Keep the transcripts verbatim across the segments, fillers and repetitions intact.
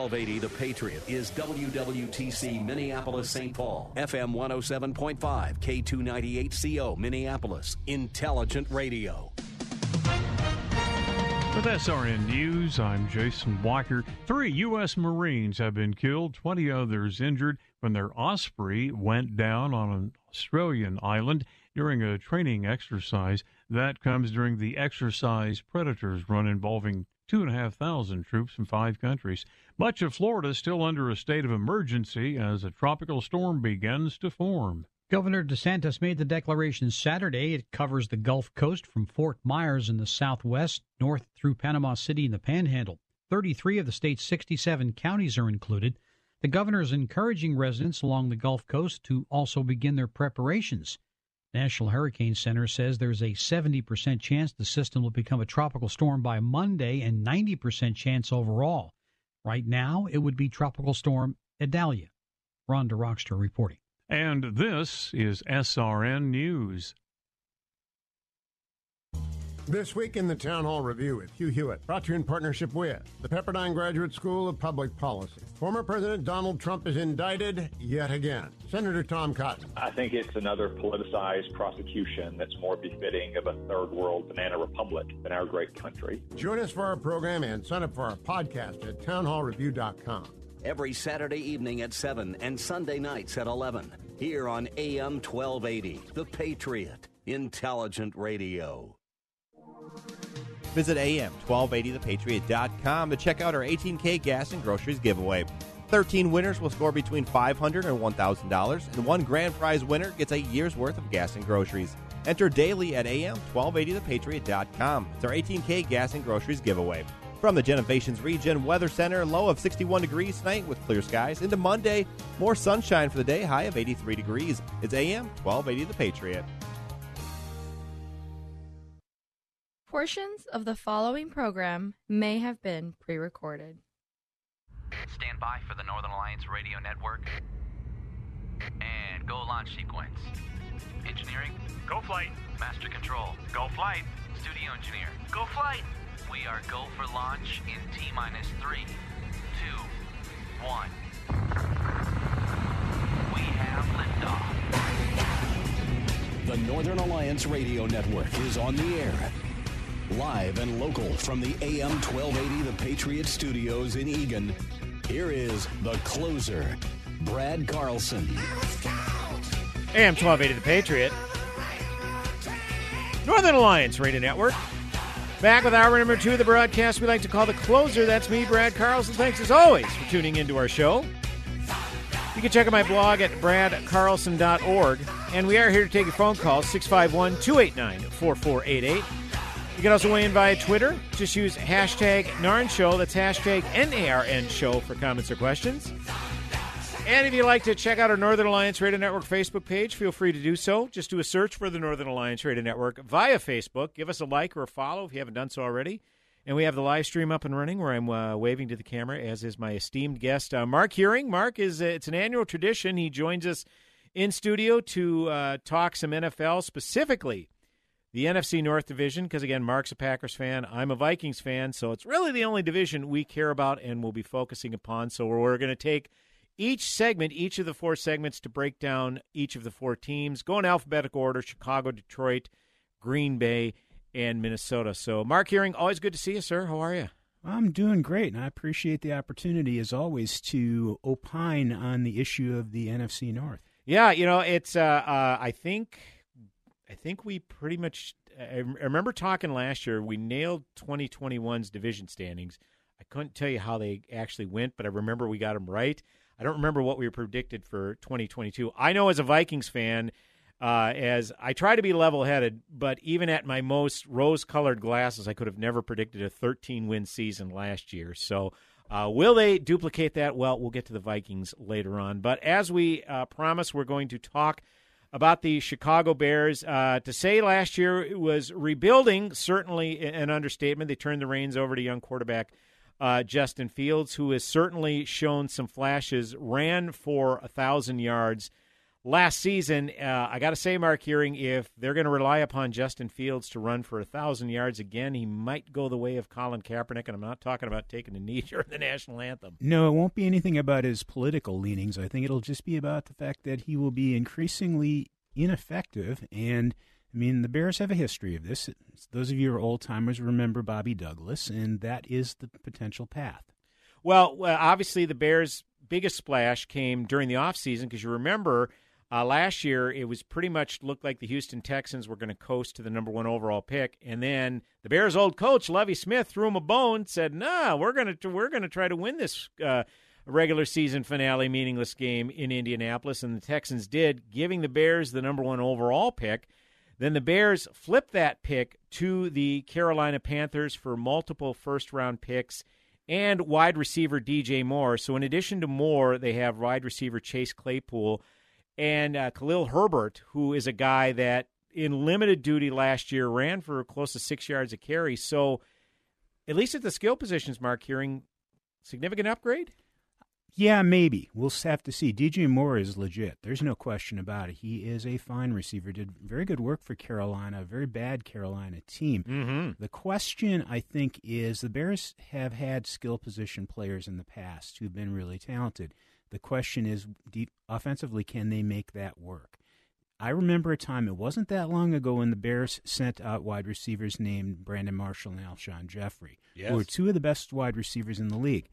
twelve eighty The Patriot is W W T C Minneapolis, Saint Paul. F M one oh seven point five, K two ninety-eight C O, Minneapolis. Intelligent radio. With S R N News, I'm Jason Walker. Three U S Marines have been killed, twenty others injured when their Osprey went down on an Australian island during a training exercise. That comes during the Exercise Predators run involving two and a half thousand troops from five countries. Much of Florida is still under a state of emergency as a tropical storm begins to form. Governor DeSantis made the declaration Saturday. It covers the Gulf Coast from Fort Myers in the southwest, north through Panama City and the Panhandle. thirty-three of the state's sixty-seven counties are included. The governor is encouraging residents along the Gulf Coast to also begin their preparations. National Hurricane Center says there's a seventy percent chance the system will become a tropical storm by Monday and ninety percent chance overall. Right now, it would be Tropical Storm Idalia. Ron DeRockster reporting. And this is S R N News. This week in the Town Hall Review with Hugh Hewitt, brought to you in partnership with the Pepperdine Graduate School of Public Policy. Former President Donald Trump is indicted yet again. Senator Tom Cotton. I think it's another politicized prosecution that's more befitting of a third world banana republic than our great country. Join us for our program and sign up for our podcast at town hall review dot com. Every Saturday evening at seven and Sunday nights at eleven, here on A M twelve eighty, The Patriot, Intelligent Radio. Visit A M twelve eighty the patriot dot com to check out our eighteen K gas and groceries giveaway. thirteen winners will score between five hundred dollars and one thousand dollars, and one grand prize winner gets a year's worth of gas and groceries. Enter daily at A M twelve eighty the patriot dot com. It's our eighteen K gas and groceries giveaway. From the Genovations Region Weather Center, low of sixty-one degrees tonight with clear skies. Into Monday, more sunshine for the day, high of eighty-three degrees. It's A M twelve eighty The Patriot. Portions of the following program may have been pre-recorded. Stand by for the Northern Alliance Radio Network. And go launch sequence. Engineering. Go flight. Master control. Go flight. Studio engineer. Go flight. We are go for launch in T-minus three, two, one. We have liftoff. The Northern Alliance Radio Network is on the air. Live and local from the A M twelve eighty The Patriot Studios in Eagan, here is the closer, Brad Carlson. A M twelve eighty The Patriot, Northern Alliance Radio Network. Back with hour number two of the broadcast we like to call The Closer. That's me, Brad Carlson. Thanks as always for tuning into our show. You can check out my blog at brad carlson dot org. And we are here to take your phone calls, six five one, two eight nine, four four eight eight. You can also weigh in via Twitter. Just use hashtag Narn Show. That's hashtag N A R N Show for comments or questions. And if you'd like to check out our Northern Alliance Radio Network Facebook page, feel free to do so. Just do a search for the Northern Alliance Radio Network via Facebook. Give us a like or a follow if you haven't done so already. And we have the live stream up and running where I'm uh, waving to the camera, as is my esteemed guest, uh, Mark Heuring. Mark, is uh, it's an annual tradition. He joins us in studio to uh, talk some N F L, specifically the N F C North Division, because, again, Mark's a Packers fan. I'm a Vikings fan, so it's really the only division we care about and will be focusing upon. So we're going to take each segment, each of the four segments, to break down each of the four teams. Go in alphabetical order, Chicago, Detroit, Green Bay, and Minnesota. So, Mark Heuring, always good to see you, sir. How are you? I'm doing great, and I appreciate the opportunity, as always, to opine on the issue of the N F C North. Yeah, you know, it's uh, uh, I think – I think we pretty much – I remember talking last year. We nailed twenty twenty-one's division standings. I couldn't tell you how they actually went, but I remember we got them right. I don't remember what we were predicted for twenty twenty-two. I know as a Vikings fan, uh, as I try to be level-headed, but even at my most rose-colored glasses, I could have never predicted a thirteen-win season last year. So Uh, will they duplicate that? Well, we'll get to the Vikings later on. But as we uh, promised, we're going to talk about the Chicago Bears. Uh, to say last year it was rebuilding, certainly an understatement. They turned the reins over to young quarterback uh, Justin Fields, who has certainly shown some flashes, ran for one thousand yards last season. Uh, I got to say, Mark Heuring, if they're going to rely upon Justin Fields to run for one thousand yards again, he might go the way of Colin Kaepernick, and I'm not talking about taking a knee during the national anthem. No, it won't be anything about his political leanings. I think it'll just be about the fact that he will be increasingly ineffective, and, I mean, the Bears have a history of this. Those of you who are old-timers remember Bobby Douglas, and that is the potential path. Well, obviously the Bears' biggest splash came during the offseason, because you remember – Uh, last year, it was pretty much looked like the Houston Texans were going to coast to the number one overall pick, and then the Bears' old coach, Lovie Smith, threw him a bone, said, "Nah, we're going to we're going to try to win this uh, regular season finale meaningless game in Indianapolis," and the Texans did, giving the Bears the number one overall pick. Then the Bears flipped that pick to the Carolina Panthers for multiple first-round picks and wide receiver D J Moore. So in addition to Moore, they have wide receiver Chase Claypool and uh, Khalil Herbert, who is a guy that in limited duty last year ran for close to six yards a carry. So at least at the skill positions, Mark Heuring, significant upgrade? Yeah, maybe. We'll have to see. D J Moore is legit. There's no question about it. He is a fine receiver. Did very good work for Carolina, a very bad Carolina team. Mm-hmm. The question, I think, is the Bears have had skill position players in the past who've been really talented. The question is, offensively, can they make that work? I remember a time, it wasn't that long ago, when the Bears sent out wide receivers named Brandon Marshall and Alshon Jeffrey, yes, who were two of the best wide receivers in the league.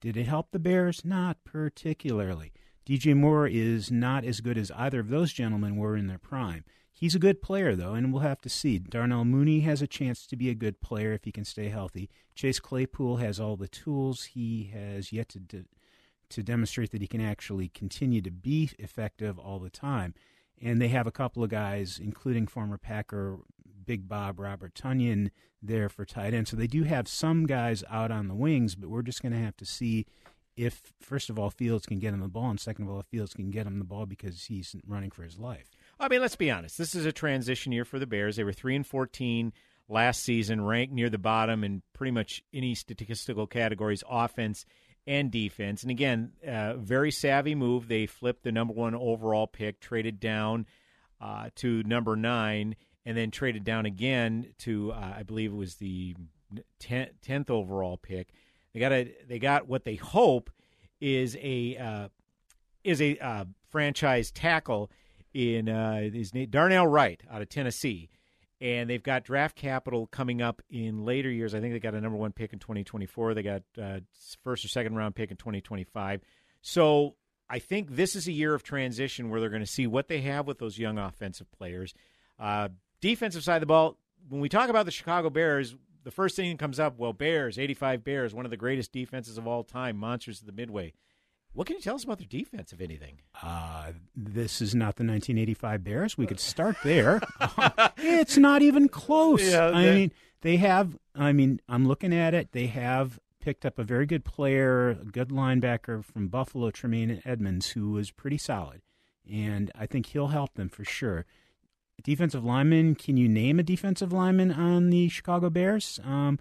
Did it help the Bears? Not particularly. D J Moore is not as good as either of those gentlemen were in their prime. He's a good player, though, and we'll have to see. Darnell Mooney has a chance to be a good player if he can stay healthy. Chase Claypool has all the tools. He has yet to... De- to demonstrate that he can actually continue to be effective all the time. And they have a couple of guys, including former Packer Big Bob Robert Tonyan, there for tight end. So they do have some guys out on the wings, but we're just going to have to see if, first of all, Fields can get him the ball, and second of all, Fields can get him the ball because he's running for his life. I mean, let's be honest. This is a transition year for the Bears. They were three and fourteen last season, ranked near the bottom in pretty much any statistical categories, offense and defense. And again, uh, very savvy move. They flipped the number one overall pick, traded down uh, to number nine, and then traded down again to, uh, I believe it was the ten- tenth overall pick. They got a, they got what they hope is a uh, is a uh, franchise tackle in uh, his name, Darnell Wright out of Tennessee. And they've got draft capital coming up in later years. I think they got a number one pick in twenty twenty-four. They got uh, first or second round pick in twenty twenty-five. So I think this is a year of transition where they're going to see what they have with those young offensive players. Uh, defensive side of the ball, when we talk about the Chicago Bears, the first thing that comes up, well, Bears, eighty-five Bears, one of the greatest defenses of all time, monsters of the Midway. What can you tell us about their defense, if anything? Uh, this is not the nineteen eighty-five Bears. We could start there. It's not even close. Yeah, I they... mean, they have, I mean, I'm looking at it. They have picked up a very good player, a good linebacker from Buffalo, Tremaine Edmonds, who was pretty solid. And I think he'll help them for sure. Defensive lineman, can you name a defensive lineman on the Chicago Bears um,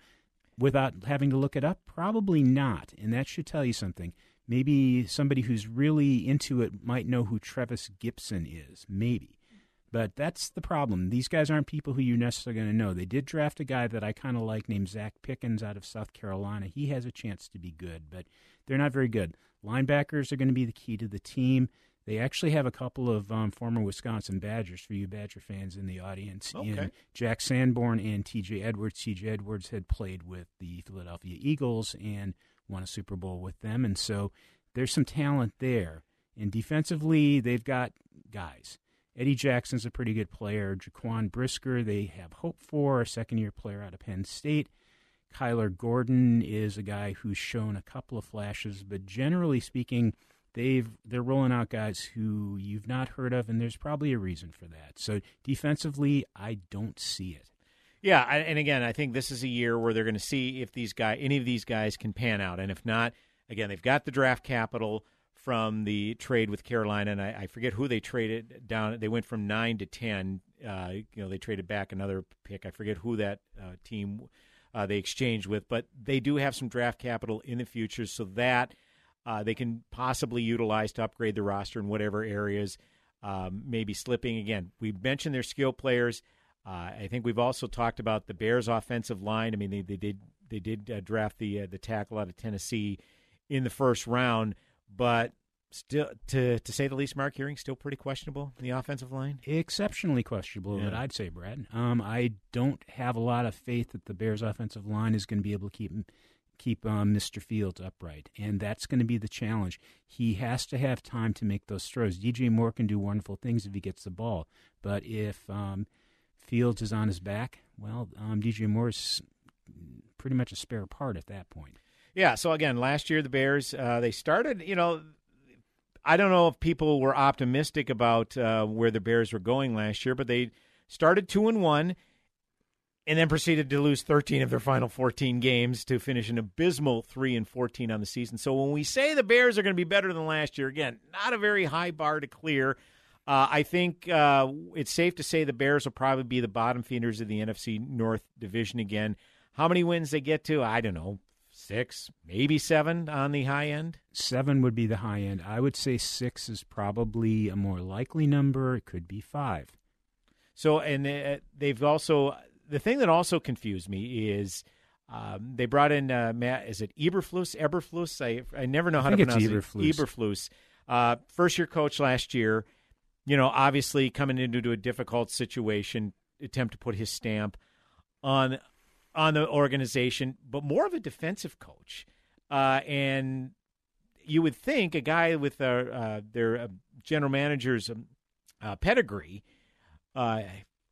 without having to look it up? Probably not. And that should tell you something. Maybe somebody who's really into it might know who Travis Gibson is, maybe. But that's the problem. These guys aren't people who you're necessarily going to know. They did draft a guy that I kind of like named Zach Pickens out of South Carolina. He has a chance to be good, but they're not very good. Linebackers are going to be the key to the team. They actually have a couple of um, former Wisconsin Badgers, for you Badger fans in the audience, okay, in Jack Sanborn and T J Edwards. T J Edwards had played with the Philadelphia Eagles and won a Super Bowl with them, and so there's some talent there. And defensively, they've got guys. Eddie Jackson's a pretty good player. Jaquan Brisker, they have hope for, a second-year player out of Penn State. Kyler Gordon is a guy who's shown a couple of flashes, but generally speaking, they've, they're rolling out guys who you've not heard of, and there's probably a reason for that. So defensively, I don't see it. Yeah, and again, I think this is a year where they're going to see if these guy, any of these guys can pan out, and if not, Again, they've got the draft capital from the trade with Carolina, and I, I forget who they traded down. They went from nine to ten. Uh, you know, they traded back another pick. I forget who that uh, team uh, they exchanged with, but they do have some draft capital in the future, so that uh, they can possibly utilize to upgrade the roster in whatever areas um, may be slipping. Again, we mentioned their skill players. Uh, I think we've also talked about the Bears' offensive line. I mean, they, they did they did uh, draft the uh, the tackle out of Tennessee in the first round. But still, to to say the least, Mark Heuring still pretty questionable in the offensive line. Exceptionally questionable, yeah. But I'd say, Brad. Um, I don't have a lot of faith that the Bears' offensive line is going to be able to keep keep um, Mister Fields upright, and that's going to be the challenge. He has to have time to make those throws. D J Moore can do wonderful things if he gets the ball, but if um, Fields is on his back, well, um, D J Moore is pretty much a spare part at that point. Yeah, so again, last year the Bears, uh, they started, you know, I don't know if people were optimistic about uh, where the Bears were going last year, but they started two and one and then proceeded to lose thirteen of their final fourteen games to finish an abysmal three and fourteen on the season. So when we say the Bears are going to be better than last year, again, not a very high bar to clear. Uh, I think uh, it's safe to say the Bears will probably be the bottom feeders of the N F C North division again. How many wins they get to, I don't know. Six, maybe seven on the high end? Seven would be the high end. I would say six is probably a more likely number. It could be five. So, and they've also, the thing that also confused me is um, they brought in, uh, Matt, is it Eberflus? Eberflus? I I never know how to pronounce it. Eberflus. Eberflus. Uh, first-year coach last year, you know, obviously coming into a difficult situation, attempt to put his stamp on on the organization, but more of a defensive coach. Uh, and you would think a guy with a, uh, their uh, general manager's um, uh, pedigree, uh,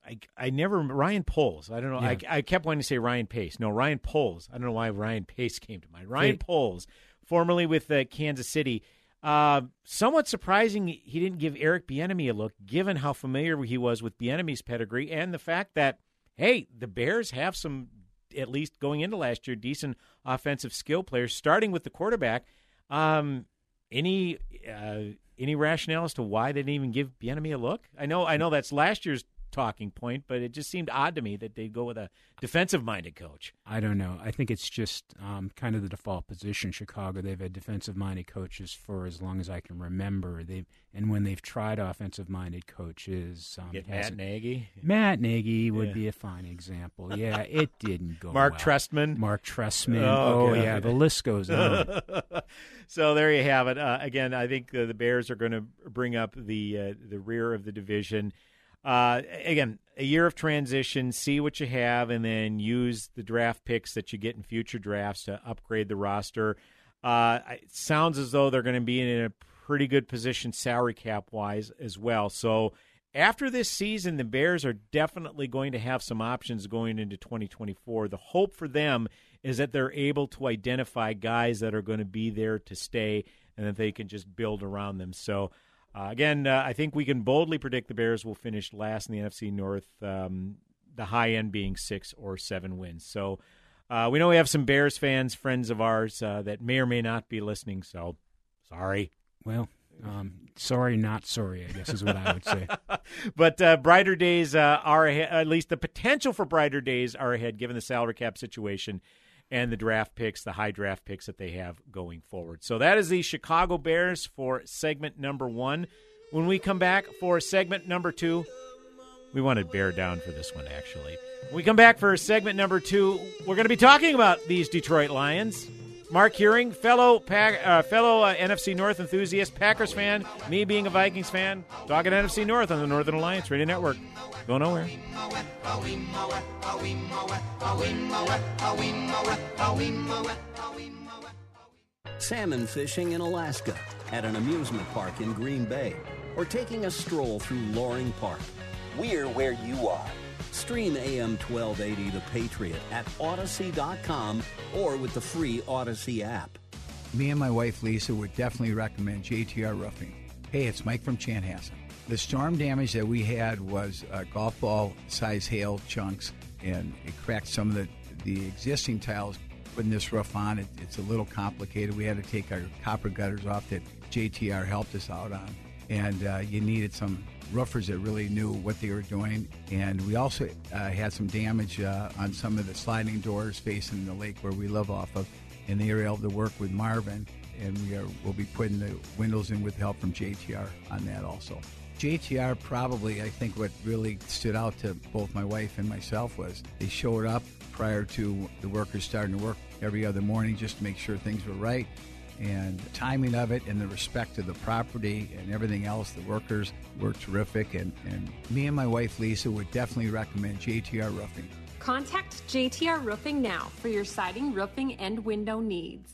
I, I never – Ryan Poles. I don't know. Yeah. I, I kept wanting to say Ryan Pace. No, Ryan Poles. I don't know why Ryan Pace came to mind. Ryan Wait. Poles, formerly with uh, Kansas City. Uh, somewhat surprising he didn't give Eric Bieniemy a look, given how familiar he was with Bieniemy's pedigree and the fact that, hey, the Bears have some – at least going into last year, decent offensive skill players, starting with the quarterback. Um, any uh, any rationale as to why they didn't even give Bieniemy a look? I know I know that's last year's talking point, but it just seemed odd to me that they'd go with a defensive-minded coach. I don't know. I think it's just um, kind of the default position. Chicago, they've had defensive-minded coaches for as long as I can remember. They've And when they've tried offensive-minded coaches... Um, Get Matt Nagy? Matt Nagy would yeah. be a fine example. Yeah, it didn't go Mark well. Trestman? Mark Trestman. Oh, okay. oh yeah, the list goes on. So there you have it. Uh, again, I think uh, the Bears are going to bring up the uh, the rear of the division. Uh, again, a year of transition, see what you have, and then use the draft picks that you get in future drafts to upgrade the roster. Uh, it sounds as though they're going to be in a pretty good position salary cap-wise as well. So after this season, the Bears are definitely going to have some options going into twenty twenty-four. The hope for them is that they're able to identify guys that are going to be there to stay and that they can just build around them. So Uh, again, uh, I think we can boldly predict the Bears will finish last in the N F C North, um, the high end being six or seven wins. So uh, we know we have some Bears fans, friends of ours, uh, that may or may not be listening, so sorry. Well, um, sorry, not sorry, I guess is what I would say. But uh, brighter days uh, are ahead, at least the potential for brighter days are ahead, given the salary cap situation and the draft picks, the high draft picks that they have going forward. So that is the Chicago Bears for segment number one. When we come back for segment number two, we wanted Bear down for this one, actually. When we come back for segment number two, we're going to be talking about these Detroit Lions. Mark Heuring, fellow Pac- uh, fellow uh, N F C North enthusiast, Packers fan, me being a Vikings fan, talking N F C North on the Northern Alliance Radio Network. Go nowhere. Salmon fishing in Alaska, at an amusement park in Green Bay, or taking a stroll through Loring Park. We're where you are. Stream A M twelve eighty The Patriot at Odyssey dot com or with the free Odyssey app. Me and my wife, Lisa, would definitely recommend J T R Roofing. Hey, it's Mike from Chanhassen. The storm damage that we had was uh, golf ball-sized hail chunks, and it cracked some of the, the existing tiles. putting this roof on. It, it's a little complicated. We had to take our copper gutters off that J T R helped us out on. And uh, you needed some roofers that really knew what they were doing. And we also uh, had some damage uh, on some of the sliding doors facing the lake where we live off of. And they were able to work with Marvin. And we are, we'll be putting the windows in with help from J T R on that also. J T R probably, I think what really stood out to both my wife and myself was they showed up prior to the workers starting to work every other morning just to make sure things were right. And the timing of it and the respect of the property and everything else, the workers were terrific. And, and me and my wife, Lisa, would definitely recommend J T R Roofing. Contact J T R Roofing now for your siding, roofing, and window needs.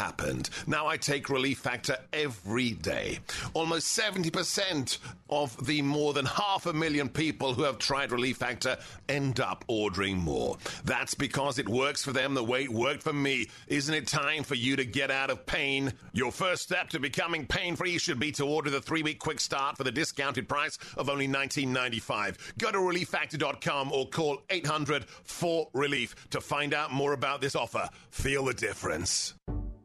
happened. Now I take Relief Factor every day. Almost seventy percent of the more than half a million people who have tried Relief Factor end up ordering more. That's because it works for them the way it worked for me. Isn't it time for you to get out of pain? Your first step to becoming pain-free should be to order the three-week quick start for the discounted price of only nineteen ninety-five. Go to relief factor dot com or call eight hundred four relief to find out more about this offer. Feel the difference.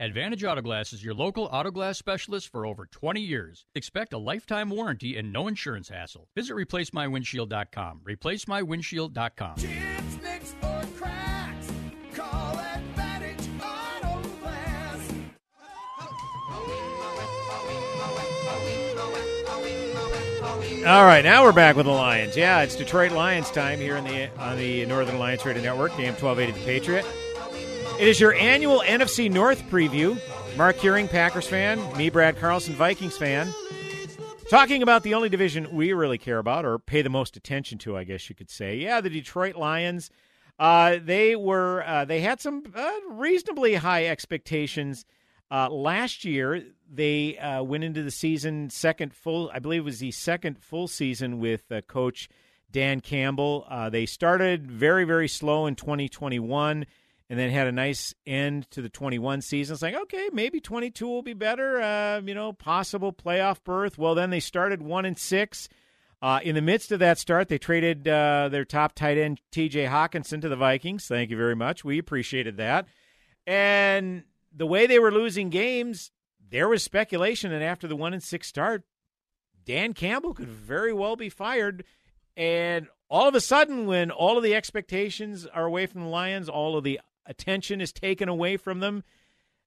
Advantage Auto Glass is your local auto glass specialist for over twenty years. Expect a lifetime warranty and no insurance hassle. Visit replace my windshield dot com. replace my windshield dot com. Chips, nicks, or cracks. Call Advantage Auto Glass. All right, now we're back with the Lions. Yeah, it's Detroit Lions time here in the on the Northern Alliance Radio Network, A M twelve eighty The Patriot. It is your annual N F C North preview. Mark Heuring, Packers fan. Me, Brad Carlson, Vikings fan. Talking about the only division we really care about or pay the most attention to, I guess you could say. Yeah, the Detroit Lions. Uh, they were uh, they had some uh, reasonably high expectations uh, last year. They uh, went into the season second full. I believe it was the second full season with uh, Coach Dan Campbell. Uh, they started very very slow in twenty twenty-one. And then had a nice end to the twenty-one season. It's like, okay, maybe twenty-two will be better. Uh, you know, possible playoff berth. Well, then they started one and six. Uh, in the midst of that start, they traded uh, their top tight end T J Hockenson to the Vikings. Thank you very much. We appreciated that. And the way they were losing games, there was speculation that after the one and six start, Dan Campbell could very well be fired. And all of a sudden, when all of the expectations are away from the Lions, all of the attention is taken away from them.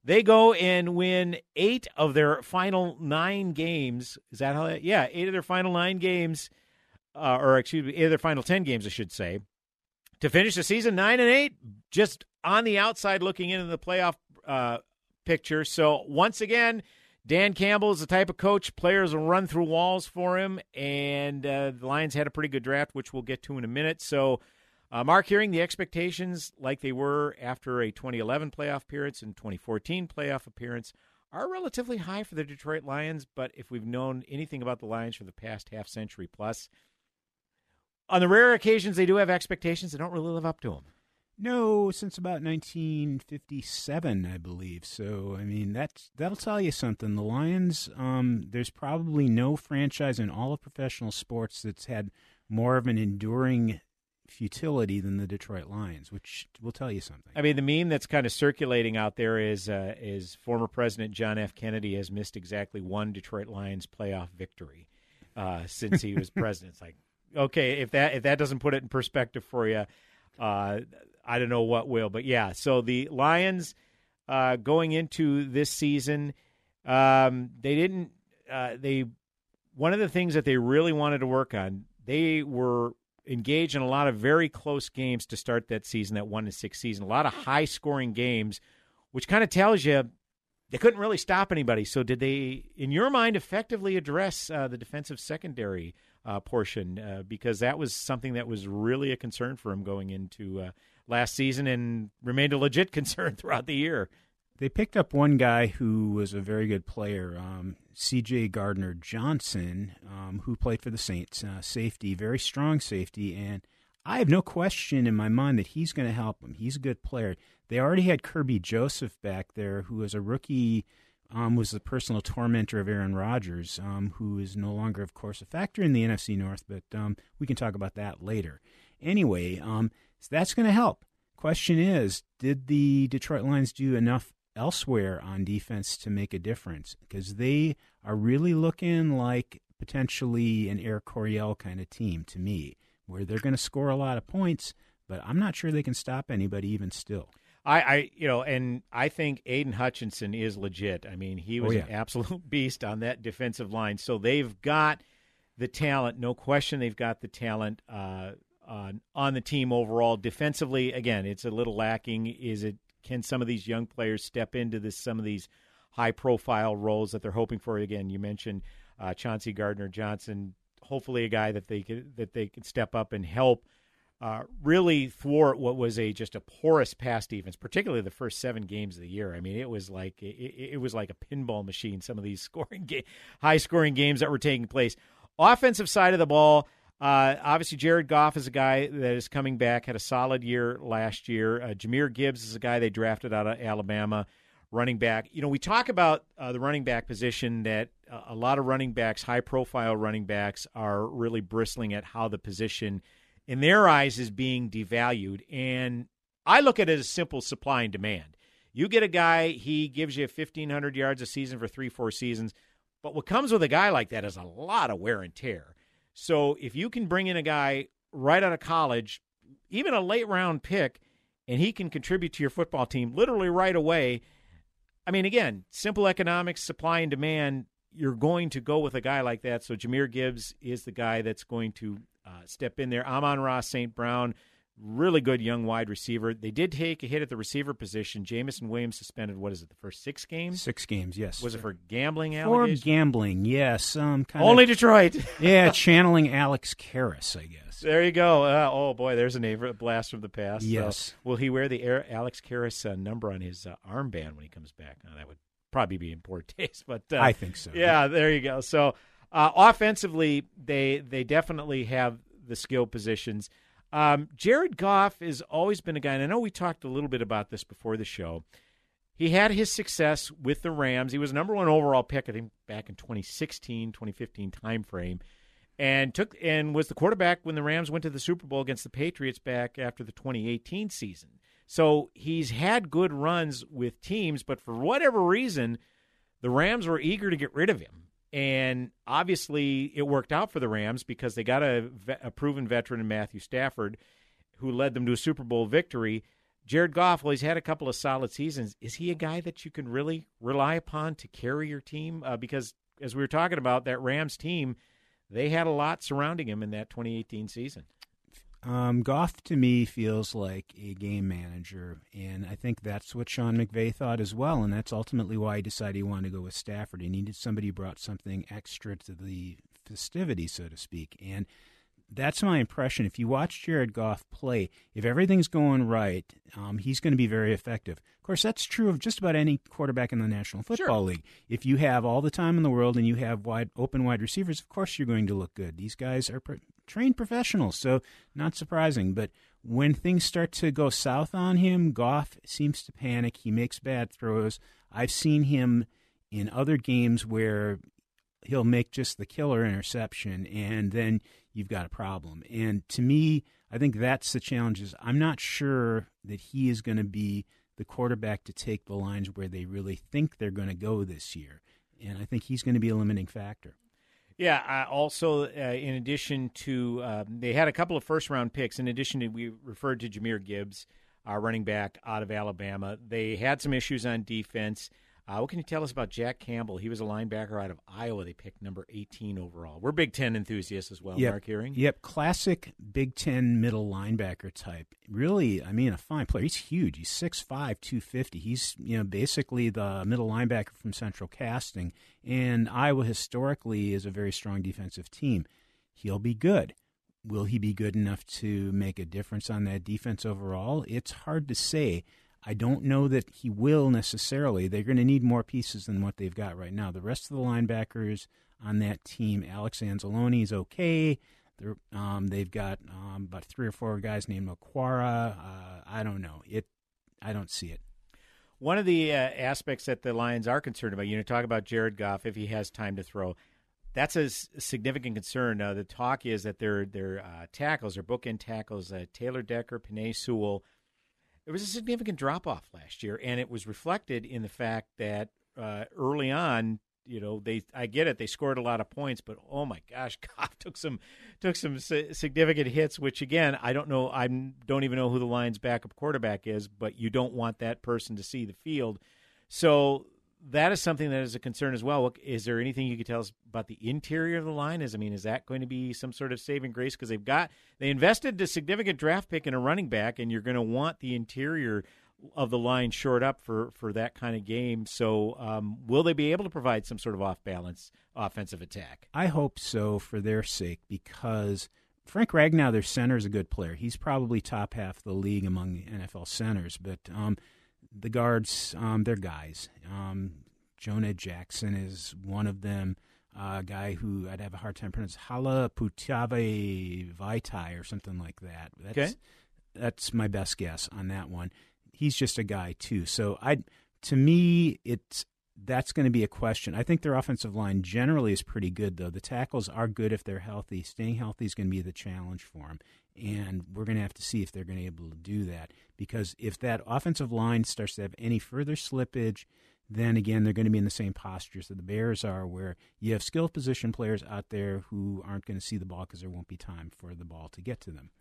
They go and win eight of their final nine games. Is that how that? Yeah, eight of their final nine games, uh, or excuse me, eight of their final ten games, I should say, to finish the season nine and eight, just on the outside looking into the playoff uh, picture. So once again, Dan Campbell is the type of coach players will run through walls for him, and uh, the Lions had a pretty good draft, which we'll get to in a minute. So. Uh, Mark Heuring, the expectations, like they were after a twenty eleven playoff appearance and twenty fourteen playoff appearance, are relatively high for the Detroit Lions. But if we've known anything about the Lions for the past half century plus, on the rare occasions they do have expectations, they don't really live up to them. No, since about nineteen fifty-seven, I believe. So, I mean, that's that'll tell you something. The Lions, um, there's probably no franchise in all of professional sports that's had more of an enduring futility than the Detroit Lions, which will tell you something. I mean, the meme that's kind of circulating out there is uh, is former President John F. Kennedy has missed exactly one Detroit Lions playoff victory uh, since he was president. It's like, okay, if that if that doesn't put it in perspective for you, uh, I don't know what will. But yeah, so the Lions uh, going into this season. Um, they didn't uh, they one of the things that they really wanted to work on, they were engaged in a lot of very close games to start that season, that one to six season, a lot of high scoring games, which kind of tells you they couldn't really stop anybody. So did they, in your mind, effectively address uh, the defensive secondary uh, portion? Uh, because that was something that was really a concern for him going into uh, last season and remained a legit concern throughout the year. They picked up one guy who was a very good player, um, C J. Gardner-Johnson, um, who played for the Saints, uh, safety, very strong safety, and I have no question in my mind that he's going to help them. He's a good player. They already had Kirby Joseph back there, who as a rookie um, was the personal tormentor of Aaron Rodgers, um, who is no longer, of course, a factor in the N F C North, but um, we can talk about that later. Anyway, um, so that's going to help. Question is, did the Detroit Lions do enough elsewhere on defense to make a difference, because they are really looking like potentially an Air Coryell kind of team to me, where they're going to score a lot of points, but I'm not sure they can stop anybody even still. I, I you know, and I think Aiden Hutchinson is legit. I mean, he was oh, yeah. an absolute beast on that defensive line. So they've got the talent, no question. They've got the talent uh, on on the team overall. Defensively, again, it's a little lacking. Is it? Can some of these young players step into this, some of these high-profile roles that they're hoping for? Again, you mentioned uh, Chauncey Gardner-Johnson, hopefully a guy that they could, that they could step up and help uh, really thwart what was a just a porous pass defense, particularly the first seven games of the year. I mean, it was like it, it was like a pinball machine, some of these scoring ga- high-scoring games that were taking place. Offensive side of the ball, Uh, obviously, Jared Goff is a guy that is coming back, had a solid year last year. Uh, Jahmyr Gibbs is a guy they drafted out of Alabama, running back. You know, we talk about uh, the running back position, that uh, a lot of running backs, high-profile running backs, are really bristling at how the position, in their eyes, is being devalued. And I look at it as simple supply and demand. You get a guy, he gives you fifteen hundred yards a season for three, four seasons. But what comes with a guy like that is a lot of wear and tear. So if you can bring in a guy right out of college, even a late-round pick, and he can contribute to your football team literally right away, I mean, again, simple economics, supply and demand, you're going to go with a guy like that. So Jahmyr Gibbs is the guy that's going to uh, step in there. Amon-Ra Saint Brown, really good young wide receiver. They did take a hit at the receiver position. Jamison Williams suspended, what is it, the first six games? Six games, yes. Was it for gambling allegations? For gambling, yes. Um, kind Only of, Detroit. Yeah, channeling Alex Karras, I guess. There you go. Uh, oh, boy, there's a neighbor, blast from the past. Yes. So, will he wear the Air, Alex Karras uh, number on his uh, armband when he comes back? Now, that would probably be in poor taste. But uh, I think so. Yeah, there you go. So uh, offensively, they, they definitely have the skill positions. Um, Jared Goff has always been a guy, and I know we talked a little bit about this before the show. He had his success with the Rams. He was number one overall pick, I think, back in twenty sixteen, twenty fifteen timeframe, and took and was the quarterback when the Rams went to the Super Bowl against the Patriots back after the twenty eighteen season. So he's had good runs with teams, but for whatever reason, the Rams were eager to get rid of him. And obviously it worked out for the Rams because they got a, a proven veteran in Matthew Stafford who led them to a Super Bowl victory. Jared Goff, well, he's had a couple of solid seasons. Is he a guy that you can really rely upon to carry your team? Uh, because as we were talking about, that Rams team, they had a lot surrounding him in that twenty eighteen season. Um, Goff, to me, feels like a game manager, and I think that's what Sean McVay thought as well, and that's ultimately why he decided he wanted to go with Stafford. He needed somebody who brought something extra to the festivity, so to speak, and that's my impression. If you watch Jared Goff play, if everything's going right, um, he's going to be very effective. Of course, that's true of just about any quarterback in the National Football sure. League. If you have all the time in the world and you have wide open wide receivers, of course you're going to look good. These guys are pre- trained professionals, so not surprising. But when things start to go south on him, Goff seems to panic. He makes bad throws. I've seen him in other games where he'll make just the killer interception, and then you've got a problem. And to me, I think that's the challenge. Is I'm not sure that he is going to be the quarterback to take the lines where they really think they're going to go this year. And I think he's going to be a limiting factor. Yeah, I also, uh, in addition to, uh, they had a couple of first-round picks. In addition to, we referred to Jahmyr Gibbs. uh, running back out of Alabama. They had some issues on defense. Uh, what can you tell us about Jack Campbell? He was a linebacker out of Iowa. They picked number eighteen overall. We're Big Ten enthusiasts as well, yep. Mark Heuring. Yep, classic Big Ten middle linebacker type. Really, I mean, a fine player. He's huge. He's six five, two fifty. He's, you know, basically the middle linebacker from Central Casting. And Iowa historically is a very strong defensive team. He'll be good. Will he be good enough to make a difference on that defense overall? It's hard to say. I don't know that he will necessarily. They're going to need more pieces than what they've got right now. The rest of the linebackers on that team, Alex Anzalone is okay. They're, um, they've got um, about three or four guys named Aquara. Uh, I don't know. It. I don't see it. One of the uh, aspects that the Lions are concerned about, you know, talk about Jared Goff if he has time to throw. That's a significant concern. Uh, the talk is that their their uh, tackles, their bookend tackles, uh, Taylor Decker, Penei Sewell. There was a significant drop-off last year, and it was reflected in the fact that uh, early on, you know, they I get it, they scored a lot of points, but oh my gosh, Goff took some took some significant hits, which again, I don't know, I don't even know who the Lions' backup quarterback is, but you don't want that person to see the field. So that is something that is a concern as well. Is there anything you could tell us about the interior of the line? Is I mean, is that going to be some sort of saving grace? Because they've got they invested a significant draft pick in a running back, and you're going to want the interior of the line shored up for, for that kind of game. So um, will they be able to provide some sort of off-balance offensive attack? I hope so for their sake, because Frank Ragnow, their center, is a good player. He's probably top half of the league among the N F L centers, but um, – the guards, um, they're guys. Um, Jonah Jackson is one of them, a uh, guy who I'd have a hard time pronouncing, Hala Putave Vaitai or something like that. That's, okay. That's my best guess on that one. He's just a guy, too. So I, to me, it's that's going to be a question. I think their offensive line generally is pretty good, though. The tackles are good if they're healthy. Staying healthy is going to be the challenge for them. And we're going to have to see if they're going to be able to do that, because if that offensive line starts to have any further slippage, then again, they're going to be in the same postures that the Bears are, where you have skilled position players out there who aren't going to see the ball because there won't be time for the ball to get to them.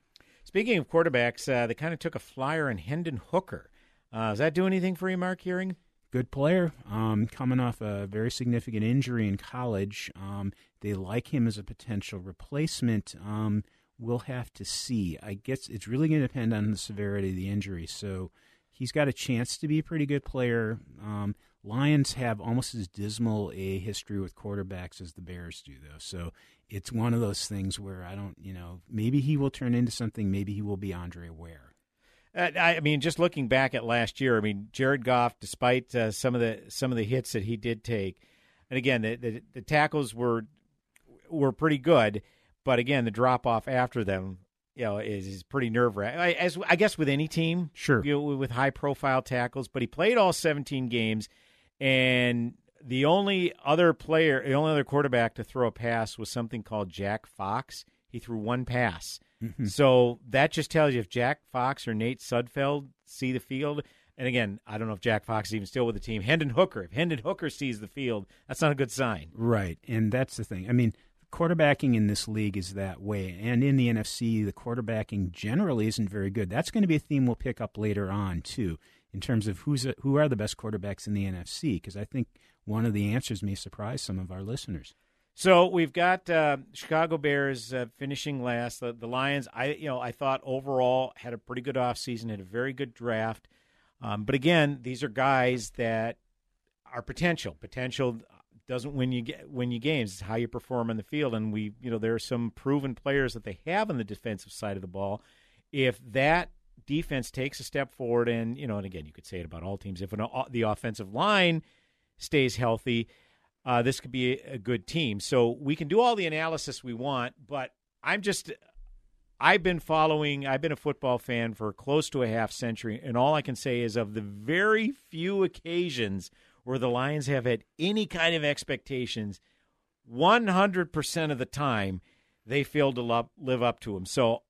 Speaking of quarterbacks, uh, they kind of took a flyer on Hendon Hooker. Uh, does that do anything for you, Mark Heuring? Good player, um, coming off a very significant injury in college. Um, they like him as a potential replacement. Um We'll have to see. I guess it's really going to depend on the severity of the injury. So he's got a chance to be a pretty good player. Um, Lions have almost as dismal a history with quarterbacks as the Bears do, though. So it's one of those things where I don't, you know, maybe he will turn into something. Maybe he will be Andre Ware. Uh, I mean, just looking back at last year, I mean, Jared Goff, despite uh, some of the some of the hits that he did take, and again, the the, the tackles were were pretty good. But again, the drop off after them, you know, is, is pretty nerve wracking. As I guess with any team, sure, you know, with high profile tackles. But he played all seventeen games, and the only other player, the only other quarterback to throw a pass was something called Jack Fox. He threw one pass, mm-hmm. So that just tells you if Jack Fox or Nate Sudfeld see the field. And again, I don't know if Jack Fox is even still with the team. Hendon Hooker, if Hendon Hooker sees the field, that's not a good sign, right? And that's the thing. I mean, quarterbacking in this league is that way. And in the N F C, the quarterbacking generally isn't very good. That's going to be a theme we'll pick up later on, too, in terms of who's a, who are the best quarterbacks in the N F C, because I think one of the answers may surprise some of our listeners. So we've got uh, Chicago Bears uh, finishing last. The, the Lions, I you know, I thought overall had a pretty good offseason, had a very good draft. Um, but again, these are guys that are potential, potential doesn't win you get win you games. It's how you perform on the field, and we, you know, there are some proven players that they have on the defensive side of the ball. If that defense takes a step forward, and you know, and again, you could say it about all teams. If an, the offensive line stays healthy, uh, this could be a, a good team. So we can do all the analysis we want, but I'm just, I've been following. I've been a football fan for close to a half century, and all I can say is of the very few occasions where the Lions have had any kind of expectations, one hundred percent of the time they failed to live up to them. So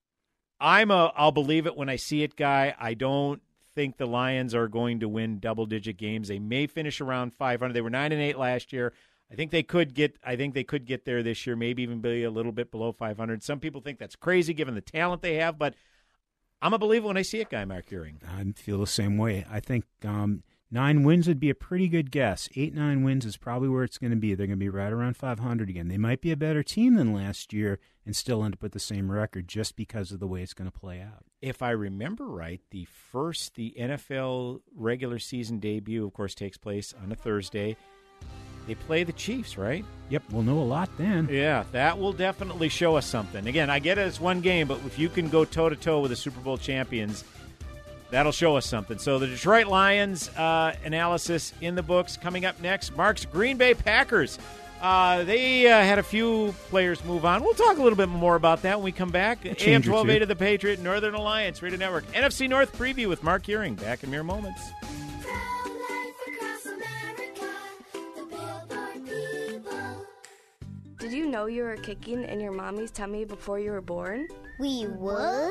I'm a I'll believe it when I see it guy. I don't think the Lions are going to win double-digit games. They may finish around five hundred. They were nine and eight last year. I think they could get I think they could get there this year, maybe even be a little bit below five hundred. Some people think that's crazy given the talent they have, but I'm a believer when I see it, guy, Mark Heuring. I feel the same way. I think um, nine wins would be a pretty good guess. Eight, nine wins is probably where it's going to be. They're going to be right around five hundred again. They might be a better team than last year and still end up with the same record just because of the way it's going to play out. If I remember right, the first, the N F L regular season debut, of course, takes place on a Thursday. They play the Chiefs, right? Yep, we'll know a lot then. Yeah, that will definitely show us something. Again, I get it, it's one game, but if you can go toe-to-toe with the Super Bowl champions, that'll show us something. So the Detroit Lions uh, analysis in the books. Coming up next, Mark's Green Bay Packers. Uh, they uh, had a few players move on. We'll talk a little bit more about that when we come back. A M twelve eighty of the Patriot, Northern Alliance, Radio Network, N F C North preview with Mark Heuring. Back in mere moments. Did you know you were kicking in your mommy's tummy before you were born? We were?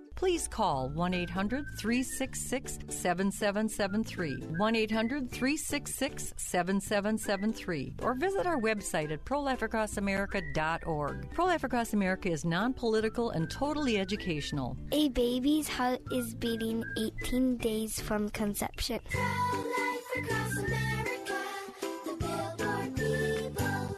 please call one eight hundred three six six seven seven seven three, one eight hundred three six six seven seven seven three, or visit our website at pro life across america dot org. Pro-Life Across America is non-political and totally educational. A baby's heart is beating eighteen days from conception. Pro-Life Across America, the Billboard people.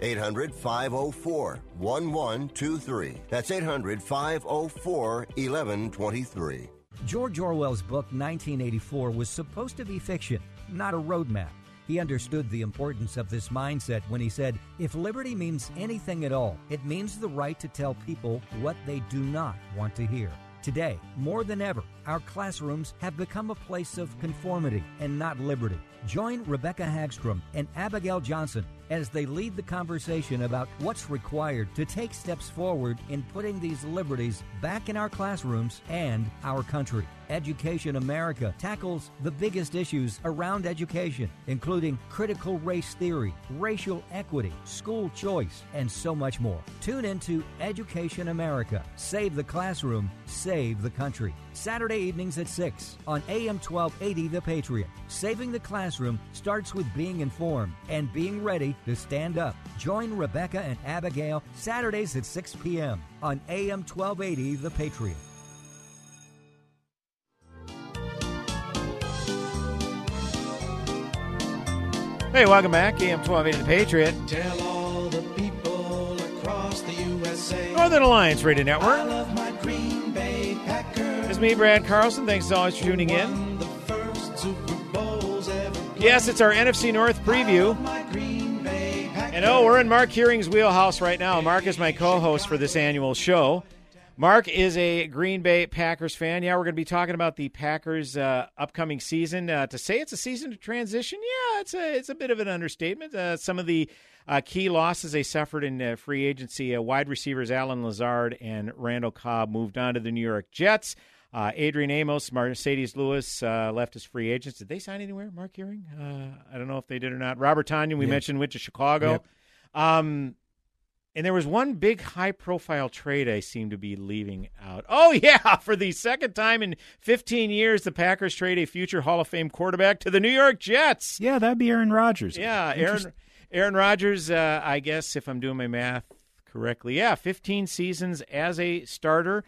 eight hundred five oh four one one two three. That's eight hundred five oh four eleven twenty-three. George Orwell's book nineteen eighty-four was supposed to be fiction, not a roadmap. He understood the importance of this mindset when he said, if liberty means anything at all, it means the right to tell people what they do not want to hear. Today, more than ever, our classrooms have become a place of conformity and not liberty. Join Rebecca Hagstrom and Abigail Johnson as they lead the conversation about what's required to take steps forward in putting these liberties back in our classrooms and our country. Education America tackles the biggest issues around education, including critical race theory, racial equity, school choice, and so much more. Tune into Education America. Save the classroom, save the country. Saturday evenings at six on A M twelve eighty The Patriot. Saving the classroom starts with being informed and being ready to stand up. Join Rebecca and Abigail Saturdays at six p.m. on A M twelve eighty The Patriot. Hey, welcome back. A M twelve eighty The Patriot. Tell all the people across the U S A. Northern Alliance Radio Network. I love my Green Bay Packers. It's me, Brad Carlson. Thanks as always for tuning in. The first Super Bowls ever. Yes, it's our N F C North preview. And oh, we're in Mark Heuring's wheelhouse right now. Mark is my co-host for this annual show. Mark is a Green Bay Packers fan. Yeah, we're going to be talking about the Packers' uh, upcoming season. Uh, to say it's a season of transition, yeah, it's a it's a bit of an understatement. Uh, some of the uh, key losses they suffered in uh, free agency: uh, wide receivers Allen Lazard and Randall Cobb moved on to the New York Jets. Uh, Adrian Amos, Mercedes Lewis uh, left as free agents. Did they sign anywhere, Mark Heuring? Uh, I don't know if they did or not. Robert Tonyan, we yeah. mentioned, went to Chicago. Yeah. Um, and there was one big high-profile trade I seem to be leaving out. Oh, yeah, for the second time in fifteen years, the Packers trade a future Hall of Fame quarterback to the New York Jets. Yeah, that'd be Aaron Rodgers. Yeah, Aaron, Aaron Rodgers, uh, I guess, if I'm doing my math correctly. Yeah, fifteen seasons as a starter.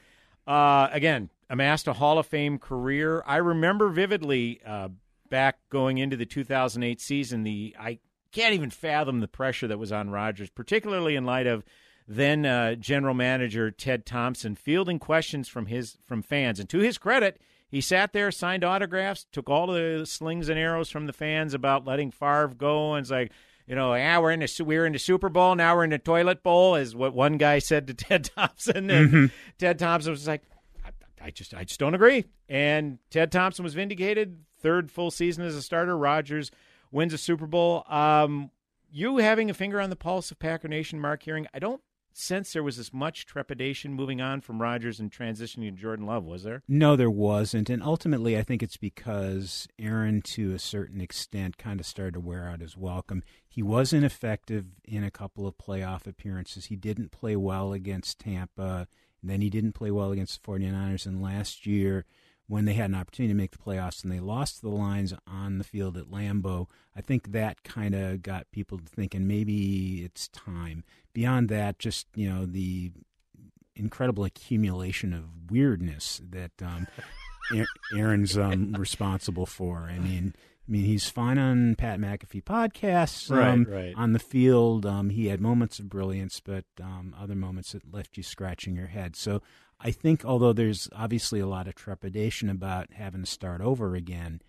Uh, again, amassed a Hall of Fame career. I remember vividly uh, back going into the two thousand eight season, the I can't even fathom the pressure that was on Rodgers, particularly in light of then uh, general manager Ted Thompson fielding questions from his from fans. And to his credit, he sat there, signed autographs, took all the slings and arrows from the fans about letting Favre go, and it's like, you know, yeah, we're in the we're in the Super Bowl now, we're in the toilet bowl, is what one guy said to Ted Thompson, and mm-hmm. Ted Thompson was like, I, I just I just don't agree. And Ted Thompson was vindicated. Third full season as a starter, Rodgers wins a Super Bowl. Um, you having a finger on the pulse of Packer Nation, Mark Heuring, I don't sense there was as much trepidation moving on from Rodgers and transitioning to Jordan Love, was there? No, there wasn't. And ultimately, I think it's because Aaron, to a certain extent, kind of started to wear out his welcome. He was ineffective in a couple of playoff appearances. He didn't play well against Tampa, and then he didn't play well against the 49ers. And last year, when they had an opportunity to make the playoffs and they lost to the Lions on the field at Lambeau, I think that kind of got people thinking maybe it's time. Beyond that, just, you know, the incredible accumulation of weirdness that um, Aaron's um, responsible for. I mean, I mean, he's fine on Pat McAfee podcasts. Um, right, right. On the field, um, he had moments of brilliance, but um, other moments that left you scratching your head. So I think although there's obviously a lot of trepidation about having to start over again,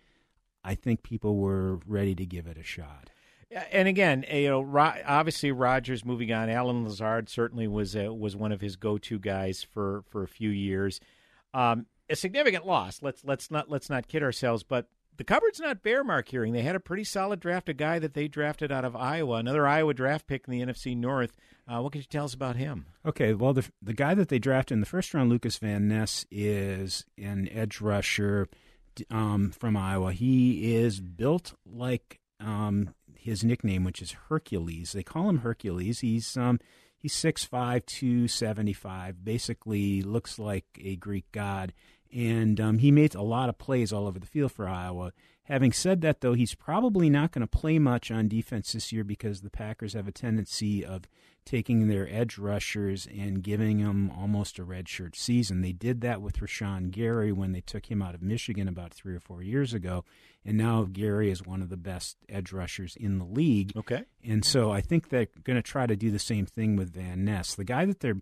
I think people were ready to give it a shot. And again, you know, obviously Rodgers moving on. Alan Lazard certainly was a, was one of his go-to guys for, for a few years. Um, a significant loss. Let's let's not let's not kid ourselves. But the cupboard's not bare, Mark Heuring. They had a pretty solid draft. A guy that they drafted out of Iowa, another Iowa draft pick in the N F C North. Uh, what can you tell us about him? Okay, well, the the guy that they drafted in the first round, Lucas Van Ness, is an edge rusher um, from Iowa. He is built like um, his nickname, which is Hercules. They call him Hercules. He's um, he's six five, two seventy-five, basically looks like a Greek god. And um, he made a lot of plays all over the field for Iowa. Having said that, though, he's probably not going to play much on defense this year because the Packers have a tendency of taking their edge rushers and giving them almost a redshirt season. They did that with Rashawn Gary when they took him out of Michigan about three or four years ago, and now Gary is one of the best edge rushers in the league. Okay. And so I think they're going to try to do the same thing with Van Ness. The guy that they're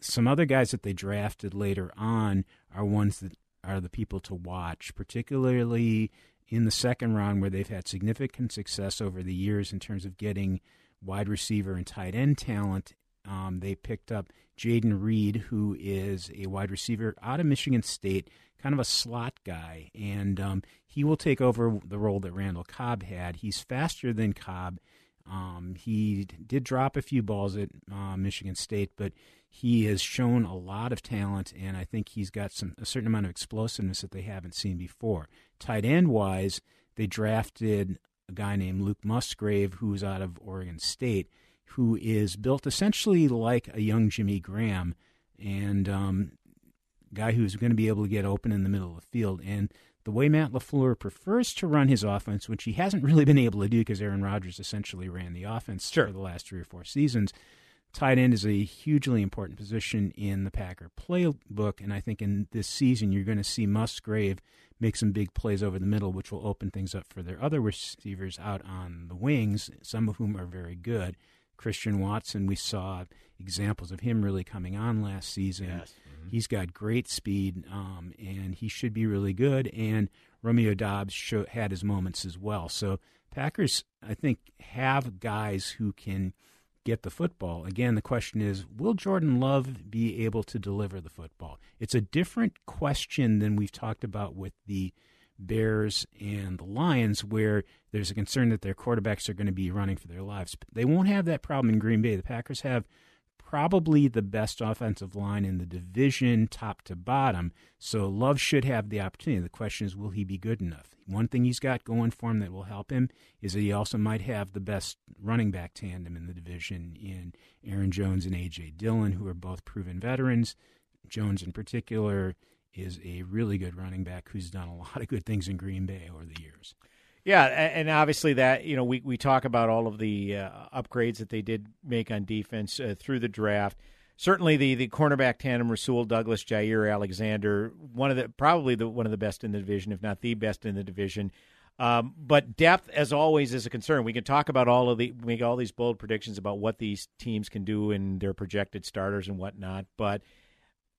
Some other guys that they drafted later on are ones that are the people to watch, particularly in the second round where they've had significant success over the years in terms of getting wide receiver and tight end talent. Um, they picked up Jaden Reed, who is a wide receiver out of Michigan State, kind of a slot guy, and um, he will take over the role that Randall Cobb had. He's faster than Cobb. Um, he did drop a few balls at uh, Michigan State, but he has shown a lot of talent, and I think he's got some a certain amount of explosiveness that they haven't seen before. Tight end-wise, they drafted a guy named Luke Musgrave, who is out of Oregon State, who is built essentially like a young Jimmy Graham, and um, guy who's going to be able to get open in the middle of the field. And the way Matt LaFleur prefers to run his offense, which he hasn't really been able to do because Aaron Rodgers essentially ran the offense sure. for the last three or four seasons, tight end is a hugely important position in the Packer playbook, and I think in this season you're going to see Musgrave make some big plays over the middle, which will open things up for their other receivers out on the wings, some of whom are very good. Christian Watson, we saw examples of him really coming on last season. Yes. Mm-hmm. He's got great speed, um, and he should be really good. And Romeo Doubs show, had his moments as well. So Packers, I think, have guys who can get the football. Again, the question is, will Jordan Love be able to deliver the football? It's a different question than we've talked about with the Bears and the Lions, where there's a concern that their quarterbacks are going to be running for their lives. But they won't have that problem in Green Bay. The Packers have probably the best offensive line in the division, top to bottom, so Love should have the opportunity. The question is, will he be good enough? One thing he's got going for him that will help him is that he also might have the best running back tandem in the division in Aaron Jones and A J Dillon, who are both proven veterans. Jones in particular is a really good running back who's done a lot of good things in Green Bay over the years. Yeah, and obviously that, you know, we, we talk about all of the uh, upgrades that they did make on defense uh, through the draft. Certainly the, the cornerback tandem, Rasul Douglas, Jair Alexander, one of the probably the one of the best in the division, if not the best in the division. Um, but depth, as always, is a concern. We can talk about all of the make all these bold predictions about what these teams can do and their projected starters and whatnot. But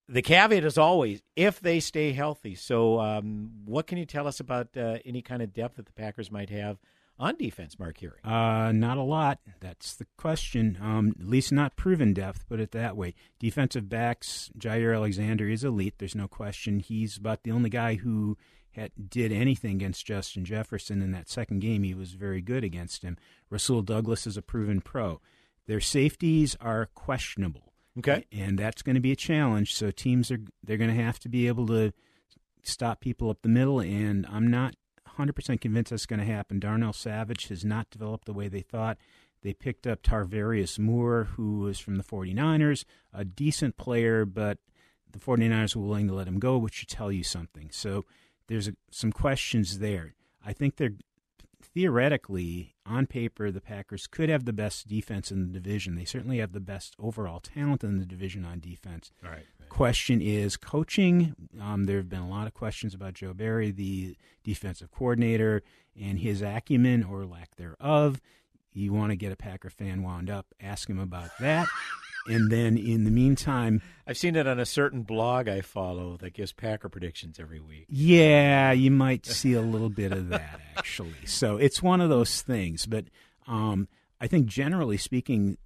the caveat is always if they stay healthy. So, um, what can you tell us about uh, any kind of depth that the Packers might have on defense, Mark Heuring? Uh, not a lot. That's the question. Um, at least not proven depth, put it that way. Defensive backs, Jair Alexander is elite. There's no question. He's about the only guy who had, did anything against Justin Jefferson in that second game. He was very good against him. Rasul Douglas is a proven pro. Their safeties are questionable. Okay. And that's going to be a challenge. So teams are they're going to have to be able to stop people up the middle, and I'm not one hundred percent convinced that's going to happen. Darnell Savage has not developed the way they thought. They picked up Tarvarius Moore, who is from the forty-niners, a decent player, but the forty-niners were willing to let him go, which should tell you something. So there's a, some questions there. I think they're theoretically, on paper, the Packers could have the best defense in the division. They certainly have the best overall talent in the division on defense. All right. Question is coaching. Um, there have been a lot of questions about Joe Barry, the defensive coordinator, and his acumen or lack thereof. You want to get a Packer fan wound up, ask him about that. And then in the meantime, I've seen it on a certain blog I follow that gives Packer predictions every week. Yeah, you might see a little bit of that, actually. So it's one of those things. But um, I think generally speaking,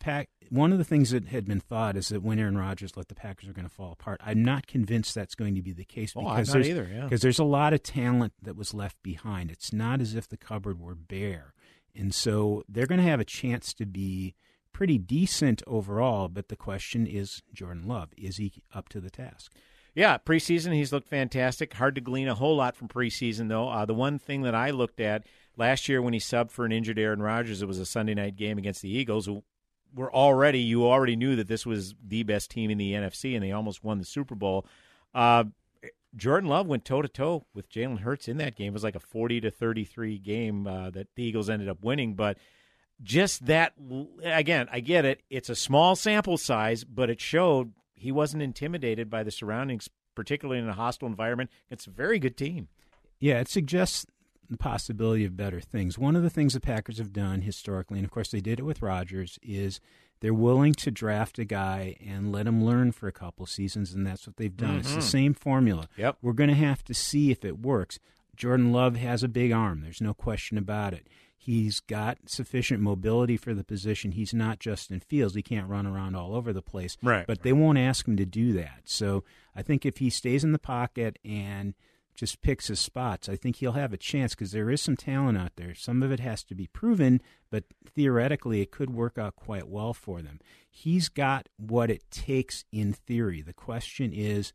Pack, one of the things that had been thought is that when Aaron Rodgers left, the Packers were going to fall apart. I'm not convinced that's going to be the case because oh, I'm not there's, either, yeah. there's a lot of talent that was left behind. It's not as if the cupboard were bare. And so they're going to have a chance to be pretty decent overall, but the question is Jordan Love. Is he up to the task? Yeah, preseason, he's looked fantastic. Hard to glean a whole lot from preseason, though. Uh, the one thing that I looked at last year when he subbed for an injured Aaron Rodgers, it was a Sunday night game against the Eagles, who were already, you already knew that this was the best team in the N F C, and they almost won the Super Bowl. Uh, Jordan Love went toe-to-toe with Jalen Hurts in that game. It was like a forty to thirty-three game uh, that the Eagles ended up winning, but just that, again, I get it. It's a small sample size, but it showed he wasn't intimidated by the surroundings, particularly in a hostile environment. It's a very good team. Yeah, it suggests the possibility of better things. One of the things the Packers have done historically, and of course they did it with Rodgers, is they're willing to draft a guy and let him learn for a couple seasons, and that's what they've done. Mm-hmm. It's the same formula. Yep. We're going to have to see if it works. Jordan Love has a big arm. There's no question about it. He's got sufficient mobility for the position. He's not Justin Fields. He can't run around all over the place. Right. But they won't ask him to do that. So I think if he stays in the pocket and just picks his spots, I think he'll have a chance because there is some talent out there. Some of it has to be proven, but theoretically it could work out quite well for them. He's got what it takes in theory. The question is,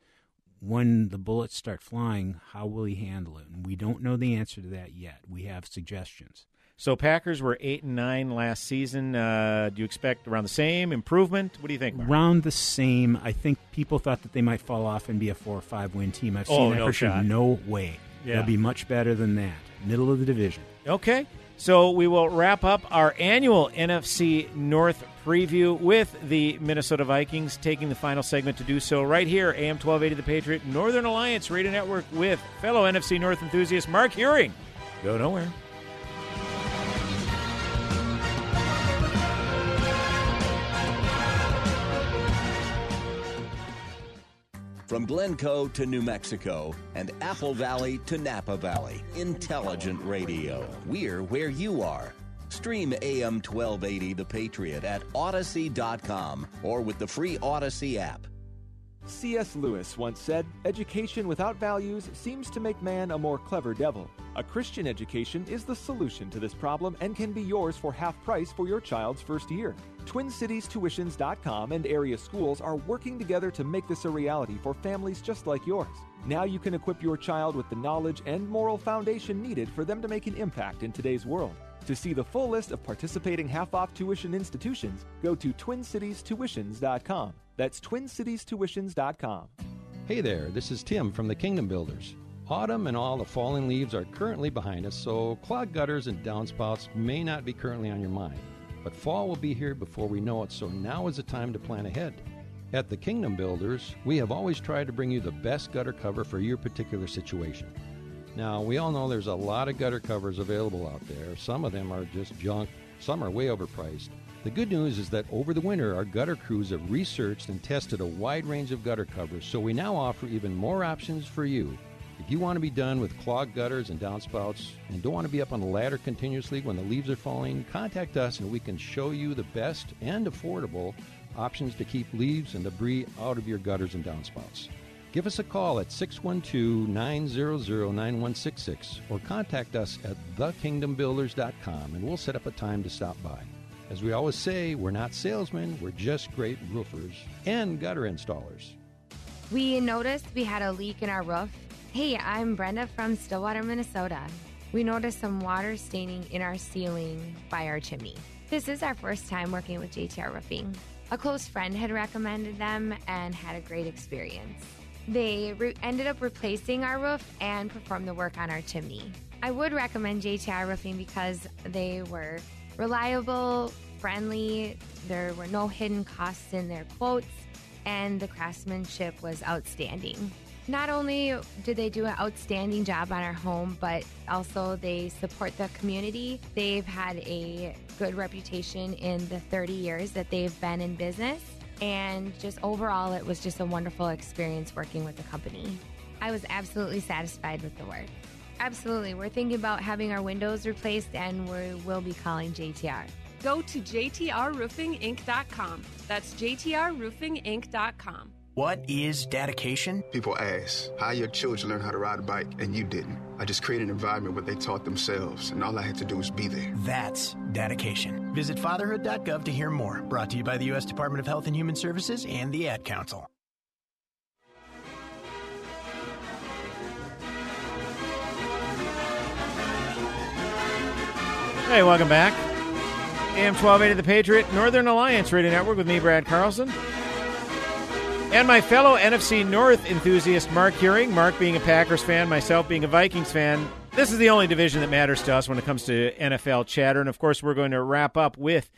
when the bullets start flying, how will he handle it? And we don't know the answer to that yet. We have suggestions. So Packers were eight and nine last season. Uh, do you expect around the same improvement? What do you think, Mark? Around the same. I think people thought that they might fall off and be a four or five win team. I've seen oh, that no for sure. No way. Yeah. They'll be much better than that. Middle of the division. Okay. So we will wrap up our annual N F C North preview with the Minnesota Vikings, taking the final segment to do so right here, A M twelve eighty The Patriot, Northern Alliance Radio Network, with fellow N F C North enthusiast Mark Heuring. Go nowhere. From Glencoe to New Mexico and Apple Valley to Napa Valley, Intelligent Radio. We're where you are. Stream A M twelve eighty The Patriot at Odyssey dot com or with the free Odyssey app. C S Lewis once said, "Education without values seems to make man a more clever devil. A Christian education is the solution to this problem and can be yours for half price for your child's first year." Twin Cities Tuitions dot com and area schools are working together to make this a reality for families just like yours. Now you can equip your child with the knowledge and moral foundation needed for them to make an impact in today's world. To see the full list of participating half-off tuition institutions, go to Twin Cities Tuitions dot com. That's Twin Cities Tuitions dot com. Hey there, this is Tim from the Kingdom Builders. Autumn and all the falling leaves are currently behind us, so clogged gutters and downspouts may not be currently on your mind. But fall will be here before we know it, so now is the time to plan ahead. At the Kingdom Builders, we have always tried to bring you the best gutter cover for your particular situation. Now, we all know there's a lot of gutter covers available out there. Some of them are just junk, some are way overpriced. The good news is that over the winter, our gutter crews have researched and tested a wide range of gutter covers, so we now offer even more options for you. If you want to be done with clogged gutters and downspouts and don't want to be up on the ladder continuously when the leaves are falling, contact us and we can show you the best and affordable options to keep leaves and debris out of your gutters and downspouts. Give us a call at six one two, nine zero zero, nine one six six or contact us at the kingdom builders dot com and we'll set up a time to stop by. As we always say, we're not salesmen, we're just great roofers and gutter installers. We noticed we had a leak in our roof. Hey, I'm Brenda from Stillwater, Minnesota. We noticed some water staining in our ceiling by our chimney. This is our first time working with J T R Roofing. A close friend had recommended them and had a great experience. They re- ended up replacing our roof and performed the work on our chimney. I would recommend J T R Roofing because they were reliable, friendly, there were no hidden costs in their quotes, and the craftsmanship was outstanding. Not only did they do an outstanding job on our home, but also they support the community. They've had a good reputation in the thirty years that they've been in business. And just overall, it was just a wonderful experience working with the company. I was absolutely satisfied with the work. Absolutely. We're thinking about having our windows replaced and we will be calling J T R. Go to J T R roofing inc dot com. That's J T R roofing inc dot com. What is dedication? People ask how your children learn how to ride a bike, and you didn't. I just created an environment where they taught themselves, and all I had to do was be there. That's dedication. Visit fatherhood dot gov to hear more. Brought to you by the U S Department of Health and Human Services and the Ad Council. Hey, welcome back. A M twelve eighty The Patriot, Northern Alliance Radio Network with me, Brad Carlson. And my fellow N F C North enthusiast, Mark Heuring, Mark being a Packers fan, myself being a Vikings fan, this is the only division that matters to us when it comes to N F L chatter. And, of course, we're going to wrap up with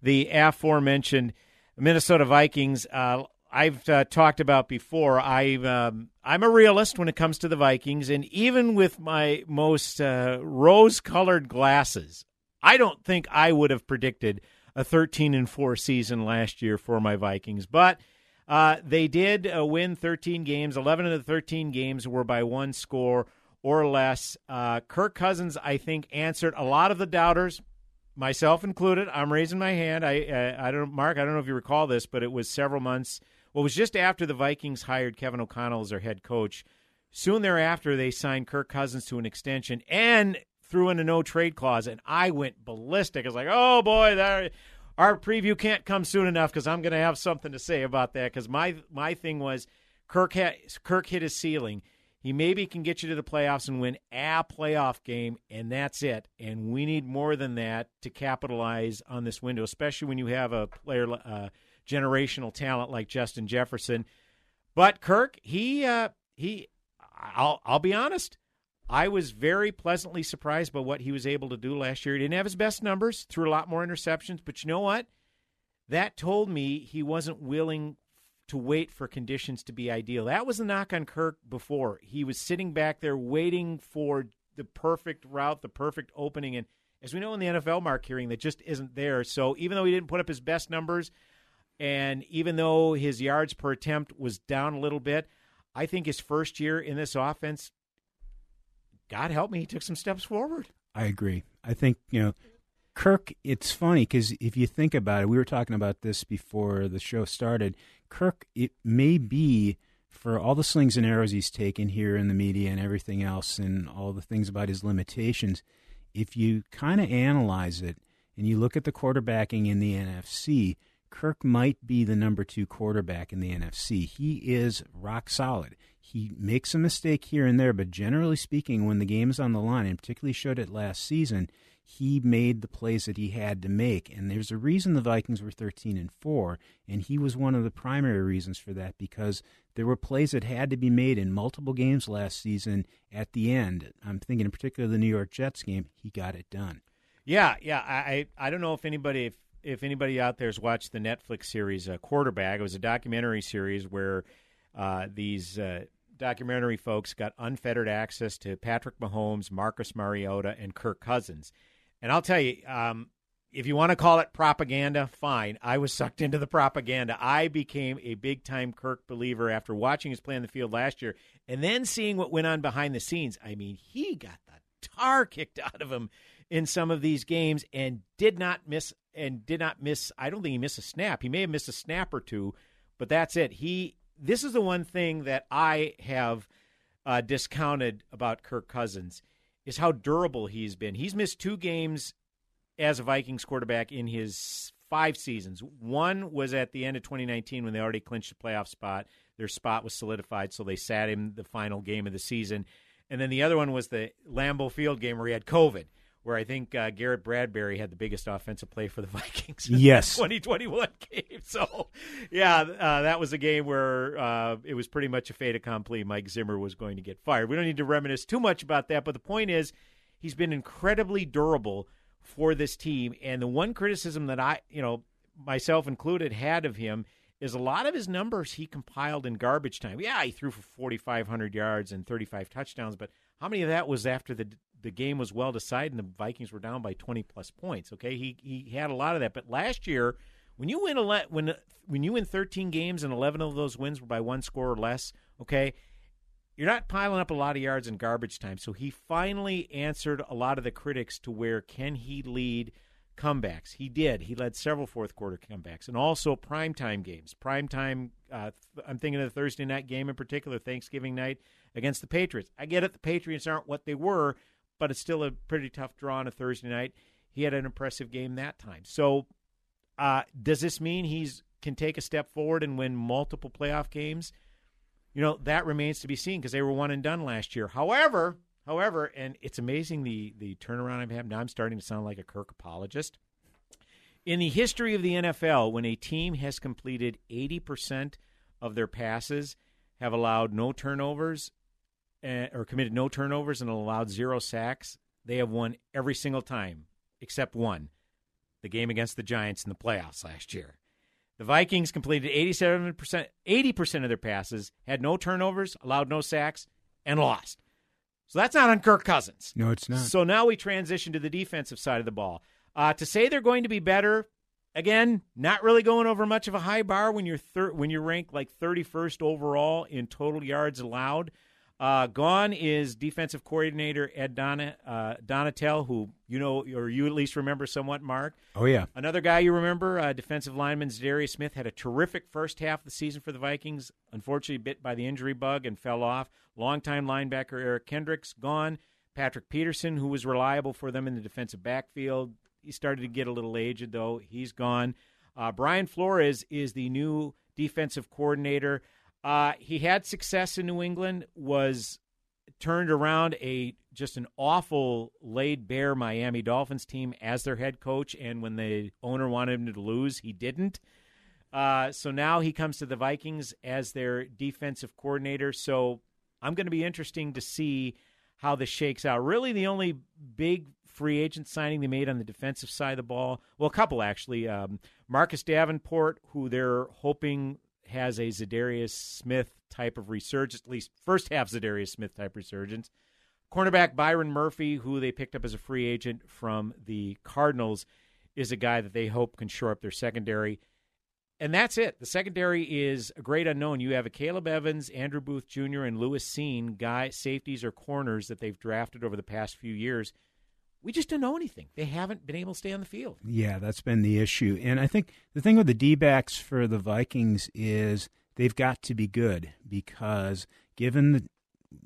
the aforementioned Minnesota Vikings. Uh, I've uh, talked about before, I've, um, I'm a realist when it comes to the Vikings, and even with my most uh, rose-colored glasses, I don't think I would have predicted a thirteen and four season last year for my Vikings. But Uh, they did uh, win thirteen games. eleven of the thirteen games were by one score or less. Uh, Kirk Cousins, I think, answered a lot of the doubters, myself included. I'm raising my hand. I, uh, I don't, Mark, I don't know if you recall this, but it was several months. Well, it was just after the Vikings hired Kevin O'Connell as their head coach. Soon thereafter, they signed Kirk Cousins to an extension and threw in a no-trade clause, and I went ballistic. I was like, oh, boy, that. Our preview can't come soon enough because I'm going to have something to say about that because my my thing was Kirk, ha- Kirk hit his ceiling. He maybe can get you to the playoffs and win a playoff game, and that's it. And we need more than that to capitalize on this window, especially when you have a player uh, generational talent like Justin Jefferson. But Kirk, he uh, he, I'll I'll be honest. I was very pleasantly surprised by what he was able to do last year. He didn't have his best numbers, threw a lot more interceptions, but you know what? That told me he wasn't willing to wait for conditions to be ideal. That was the knock on Kirk before. He was sitting back there waiting for the perfect route, the perfect opening. And as we know in the N F L, Mark Heuring, that just isn't there. So even though he didn't put up his best numbers and even though his yards per attempt was down a little bit, I think his first year in this offense, God help me, he took some steps forward. I agree. I think, you know, Kirk, it's funny because if you think about it, we were talking about this before the show started. Kirk, it may be for all the slings and arrows he's taken here in the media and everything else and all the things about his limitations, if you kind of analyze it and you look at the quarterbacking in the N F C, Kirk might be the number two quarterback in the N F C. He is rock solid. He makes a mistake here and there, but generally speaking, when the game's on the line, and particularly showed it last season, he made the plays that he had to make. And there's a reason the Vikings were thirteen and four, and he was one of the primary reasons for that, because there were plays that had to be made in multiple games last season at the end. I'm thinking in particular the New York Jets game. He got it done. Yeah, yeah. I, I don't know if anybody if, if anybody out there has watched the Netflix series uh, Quarterback. It was a documentary series where uh, these uh, documentary folks got unfettered access to Patrick Mahomes, Marcus Mariota, and Kirk Cousins. And I'll tell you, um, if you want to call it propaganda, fine. I was sucked into the propaganda. I became a big-time Kirk believer after watching his play on the field last year and then seeing what went on behind the scenes. I mean, he got the tar kicked out of him in some of these games and did not miss and did not miss. I don't think he missed a snap. He may have missed a snap or two, but that's it. He, this is the one thing that I have uh, discounted about Kirk Cousins is how durable he's been. He's missed two games as a Vikings quarterback in his five seasons. One was at the end of twenty nineteen when they already clinched the playoff spot. Their spot was solidified, so they sat him the final game of the season. And then the other one was the Lambeau Field game where he had COVID, where I think uh, Garrett Bradbury had the biggest offensive play for the Vikings in yes. the twenty twenty-one game. So, yeah, uh, that was a game where uh, it was pretty much a fait accompli. Mike Zimmer was going to get fired. We don't need to reminisce too much about that, but the point is he's been incredibly durable for this team. And the one criticism that I, you know, myself included, had of him is a lot of his numbers he compiled in garbage time. Yeah, he threw for forty-five hundred yards and thirty-five touchdowns, but how many of that was after the the game was well decided and the Vikings were down by twenty plus points? Okay, he he had a lot of that. But last year, when you win ele- when when you win thirteen games and eleven of those wins were by one score or less, okay, you're not piling up a lot of yards in garbage time. So he finally answered a lot of the critics to where can he lead comebacks? He did. He led several fourth quarter comebacks and also primetime games. Primetime, uh, th- I'm thinking of the Thursday night game in particular, Thanksgiving night against the Patriots. I get it, the Patriots aren't what they were, but it's still a pretty tough draw on a Thursday night. He had an impressive game that time. So uh, does this mean he's can take a step forward and win multiple playoff games? You know, that remains to be seen because they were one and done last year. However, however, and it's amazing the the turnaround I've had. Now I'm starting to sound like a Kirk apologist. In the history of the N F L, when a team has completed eighty percent of their passes, have allowed no turnovers, or committed no turnovers and allowed zero sacks, they have won every single time except one, the game against the Giants in the playoffs last year. The Vikings completed eighty-seven percent, eighty percent of their passes, had no turnovers, allowed no sacks, and lost. So that's not on Kirk Cousins. No, it's not. So now we transition to the defensive side of the ball. Uh, to say they're going to be better, again, not really going over much of a high bar when you're thir- when you're ranked like thirty-first overall in total yards allowed. Uh, gone is defensive coordinator Ed Dona, uh, Donatel, who you know, or you at least remember somewhat, Mark. Oh, yeah. Another guy you remember, uh, defensive lineman Zadarius Smith, had a terrific first half of the season for the Vikings. Unfortunately, bit by the injury bug and fell off. Longtime linebacker Eric Kendricks, gone. Patrick Peterson, who was reliable for them in the defensive backfield. He started to get a little aged, though. He's gone. Uh, Brian Flores is the new defensive coordinator. Uh, he had success in New England, was turned around a just an awful laid-bare Miami Dolphins team as their head coach, and when the owner wanted him to lose, he didn't. Uh, so now he comes to the Vikings as their defensive coordinator. So I'm going to be interesting to see how this shakes out. Really the only big free agent signing they made on the defensive side of the ball, well, a couple actually, um, Marcus Davenport, who they're hoping – has a Zadarius Smith type of resurgence, at least first half Zadarius Smith type resurgence. Cornerback Byron Murphy, who they picked up as a free agent from the Cardinals, is a guy that they hope can shore up their secondary. And that's it. The secondary is a great unknown. You have a Caleb Evans, Andrew Booth Junior, and Lewis Seen, guy safeties or corners that they've drafted over the past few years. We just don't know anything. They haven't been able to stay on the field. Yeah, that's been the issue. And I think the thing with the D-backs for the Vikings is they've got to be good because given the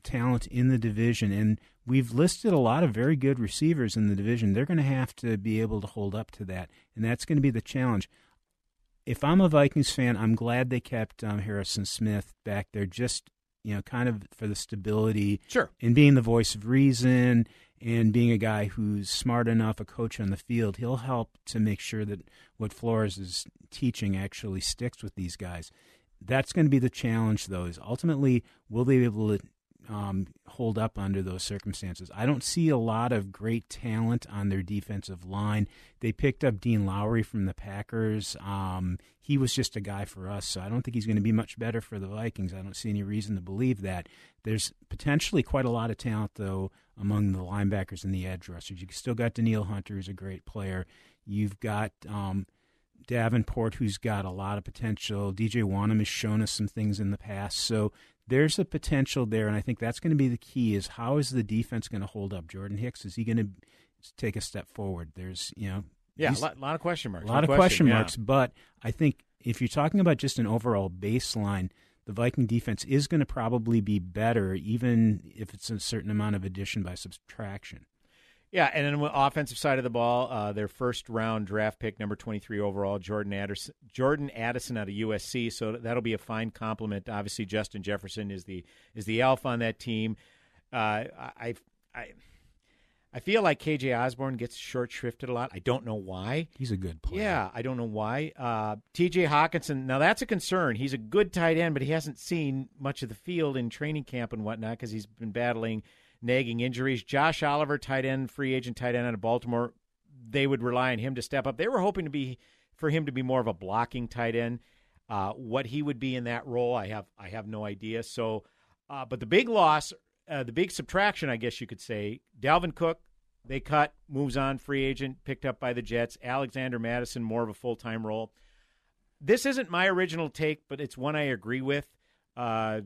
talent in the division, and we've listed a lot of very good receivers in the division, they're going to have to be able to hold up to that, and that's going to be the challenge. If I'm a Vikings fan, I'm glad they kept um, Harrison Smith back there just, you know, kind of for the stability. Sure. And being the voice of reason and being a guy who's smart enough, a coach on the field, he'll help to make sure that what Flores is teaching actually sticks with these guys. That's going to be the challenge, though, is ultimately will they be able to um, hold up under those circumstances? I don't see a lot of great talent on their defensive line. They picked up Dean Lowry from the Packers. Um, he was just a guy for us, so I don't think he's going to be much better for the Vikings. I don't see any reason to believe that. There's potentially quite a lot of talent, though, among the linebackers and the edge rushers. You've still got Daniil Hunter, who's a great player. You've got um, Davenport, who's got a lot of potential. D J Wanham has shown us some things in the past. So there's a potential there, and I think that's going to be the key is how is the defense going to hold up? Jordan Hicks, is he going to take a step forward? There's, you know. Yeah, a lot, lot of question marks. A lot of question, question yeah. marks, but I think if you're talking about just an overall baseline, the Viking defense is going to probably be better, even if it's a certain amount of addition by subtraction. Yeah, and on the offensive side of the ball, uh, their first-round draft pick, number twenty-three overall, Jordan Addison, Jordan Addison out of U S C, so that'll be a fine compliment. Obviously, Justin Jefferson is the is the alpha on that team. Uh, I, I I feel like K J Osborne gets short-shrifted a lot. I don't know why. He's a good player. Yeah, I don't know why. Uh, T J Hawkinson, now that's a concern. He's a good tight end, but he hasn't seen much of the field in training camp and whatnot because he's been battling – nagging injuries. Josh Oliver, tight end, free agent tight end out of Baltimore, they would rely on him to step up. They were hoping to be for him to be more of a blocking tight end. Uh, what he would be in that role, I have I have no idea. So, uh, but the big loss, uh, the big subtraction, I guess you could say, Dalvin Cook, they cut, moves on, free agent, picked up by the Jets. Alexander Madison, more of a full-time role. This isn't my original take, but it's one I agree with. Uh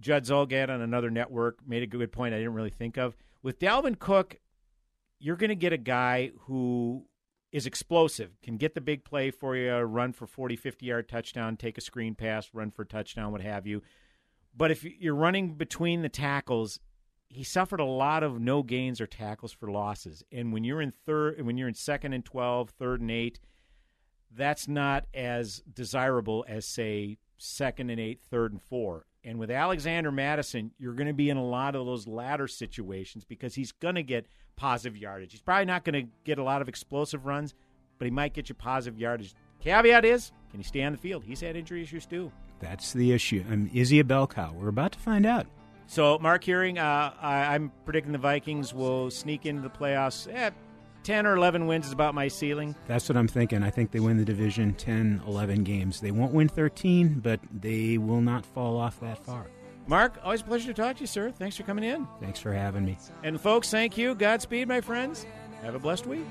Judd Zulgad on another network made a good point I didn't really think of. With Dalvin Cook, you're going to get a guy who is explosive, can get the big play for you, run for forty, fifty-yard touchdown, take a screen pass, run for a touchdown, what have you. But if you're running between the tackles, he suffered a lot of no gains or tackles for losses. And when you're in third, when you're in second and twelve, third and eight, that's not as desirable as, say, second and eight, third and four. And with Alexander Madison, you're going to be in a lot of those latter situations because he's going to get positive yardage. He's probably not going to get a lot of explosive runs, but he might get you positive yardage. Caveat is, can he stay on the field? He's had injury issues too. That's the issue. Um, is he a bell cow? We're about to find out. So, Mark Heuring, uh, I, I'm predicting the Vikings will sneak into the playoffs. Eh, ten or eleven wins is about my ceiling. That's what I'm thinking. I think they win the division ten, eleven games. They won't win thirteen, but they will not fall off that far. Mark, always a pleasure to talk to you, sir. Thanks for coming in. Thanks for having me. And folks, thank you. Godspeed, my friends. Have a blessed week.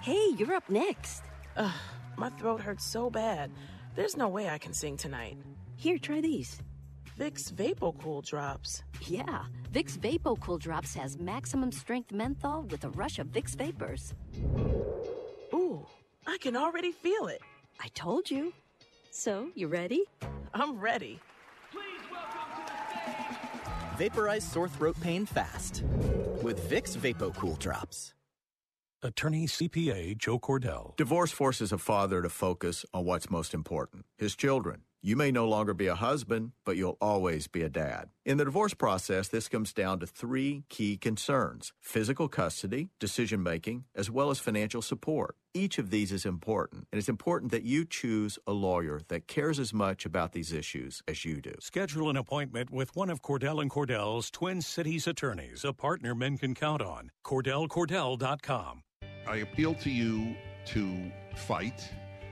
Hey, you're up next. Ugh, my throat hurts so bad. There's no way I can sing tonight. Here, try these. Vicks VapoCool Drops. Yeah, Vicks VapoCool Drops has maximum strength menthol with a rush of Vicks Vapors. Ooh, I can already feel it. I told you. So, you ready? I'm ready. Please welcome to the stage. Vaporize sore throat pain fast with Vicks VapoCool Drops. Attorney C P A Joe Cordell. Divorce forces a father to focus on what's most important, his children. You may no longer be a husband, but you'll always be a dad. In the divorce process, this comes down to three key concerns: physical custody, decision-making, as well as financial support. Each of these is important, and it's important that you choose a lawyer that cares as much about these issues as you do. Schedule an appointment with one of Cordell and Cordell's Twin Cities attorneys, a partner men can count on. Cordell Cordell dot com. I appeal to you to fight.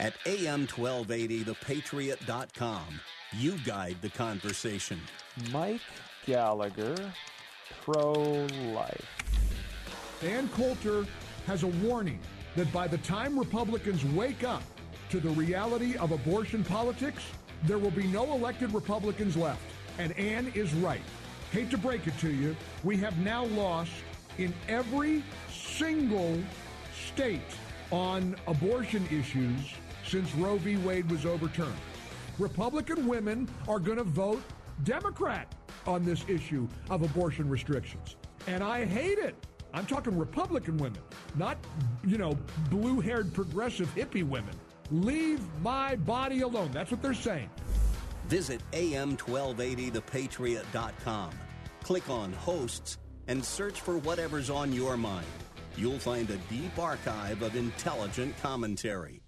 At A M twelve eighty the patriot dot com, you guide the conversation. Mike Gallagher, pro-life. Dan Coulter has a warning that by the time Republicans wake up to the reality of abortion politics, there will be no elected Republicans left. And Ann is right. Hate to break it to you, we have now lost in every single single state on abortion issues since Roe v. Wade was overturned. Republican women are going to vote Democrat on this issue of abortion restrictions. And I hate it. I'm talking Republican women, not, you know, blue-haired progressive hippie women. Leave my body alone. That's what they're saying. Visit A M twelve eighty the patriot dot com. Click on Hosts and search for whatever's on your mind. You'll find a deep archive of intelligent commentary.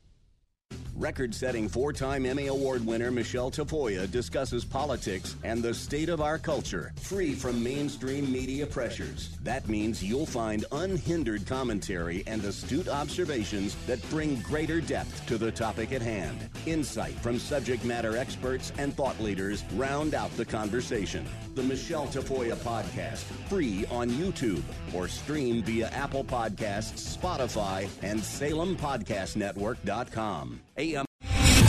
Record-setting four-time Emmy Award winner Michelle Tafoya discusses politics and the state of our culture, free from mainstream media pressures. That means you'll find unhindered commentary and astute observations that bring greater depth to the topic at hand. Insight from subject matter experts and thought leaders round out the conversation. The Michelle Tafoya Podcast, free on YouTube or stream via Apple Podcasts, Spotify, and Salem Podcast Network dot com. A M.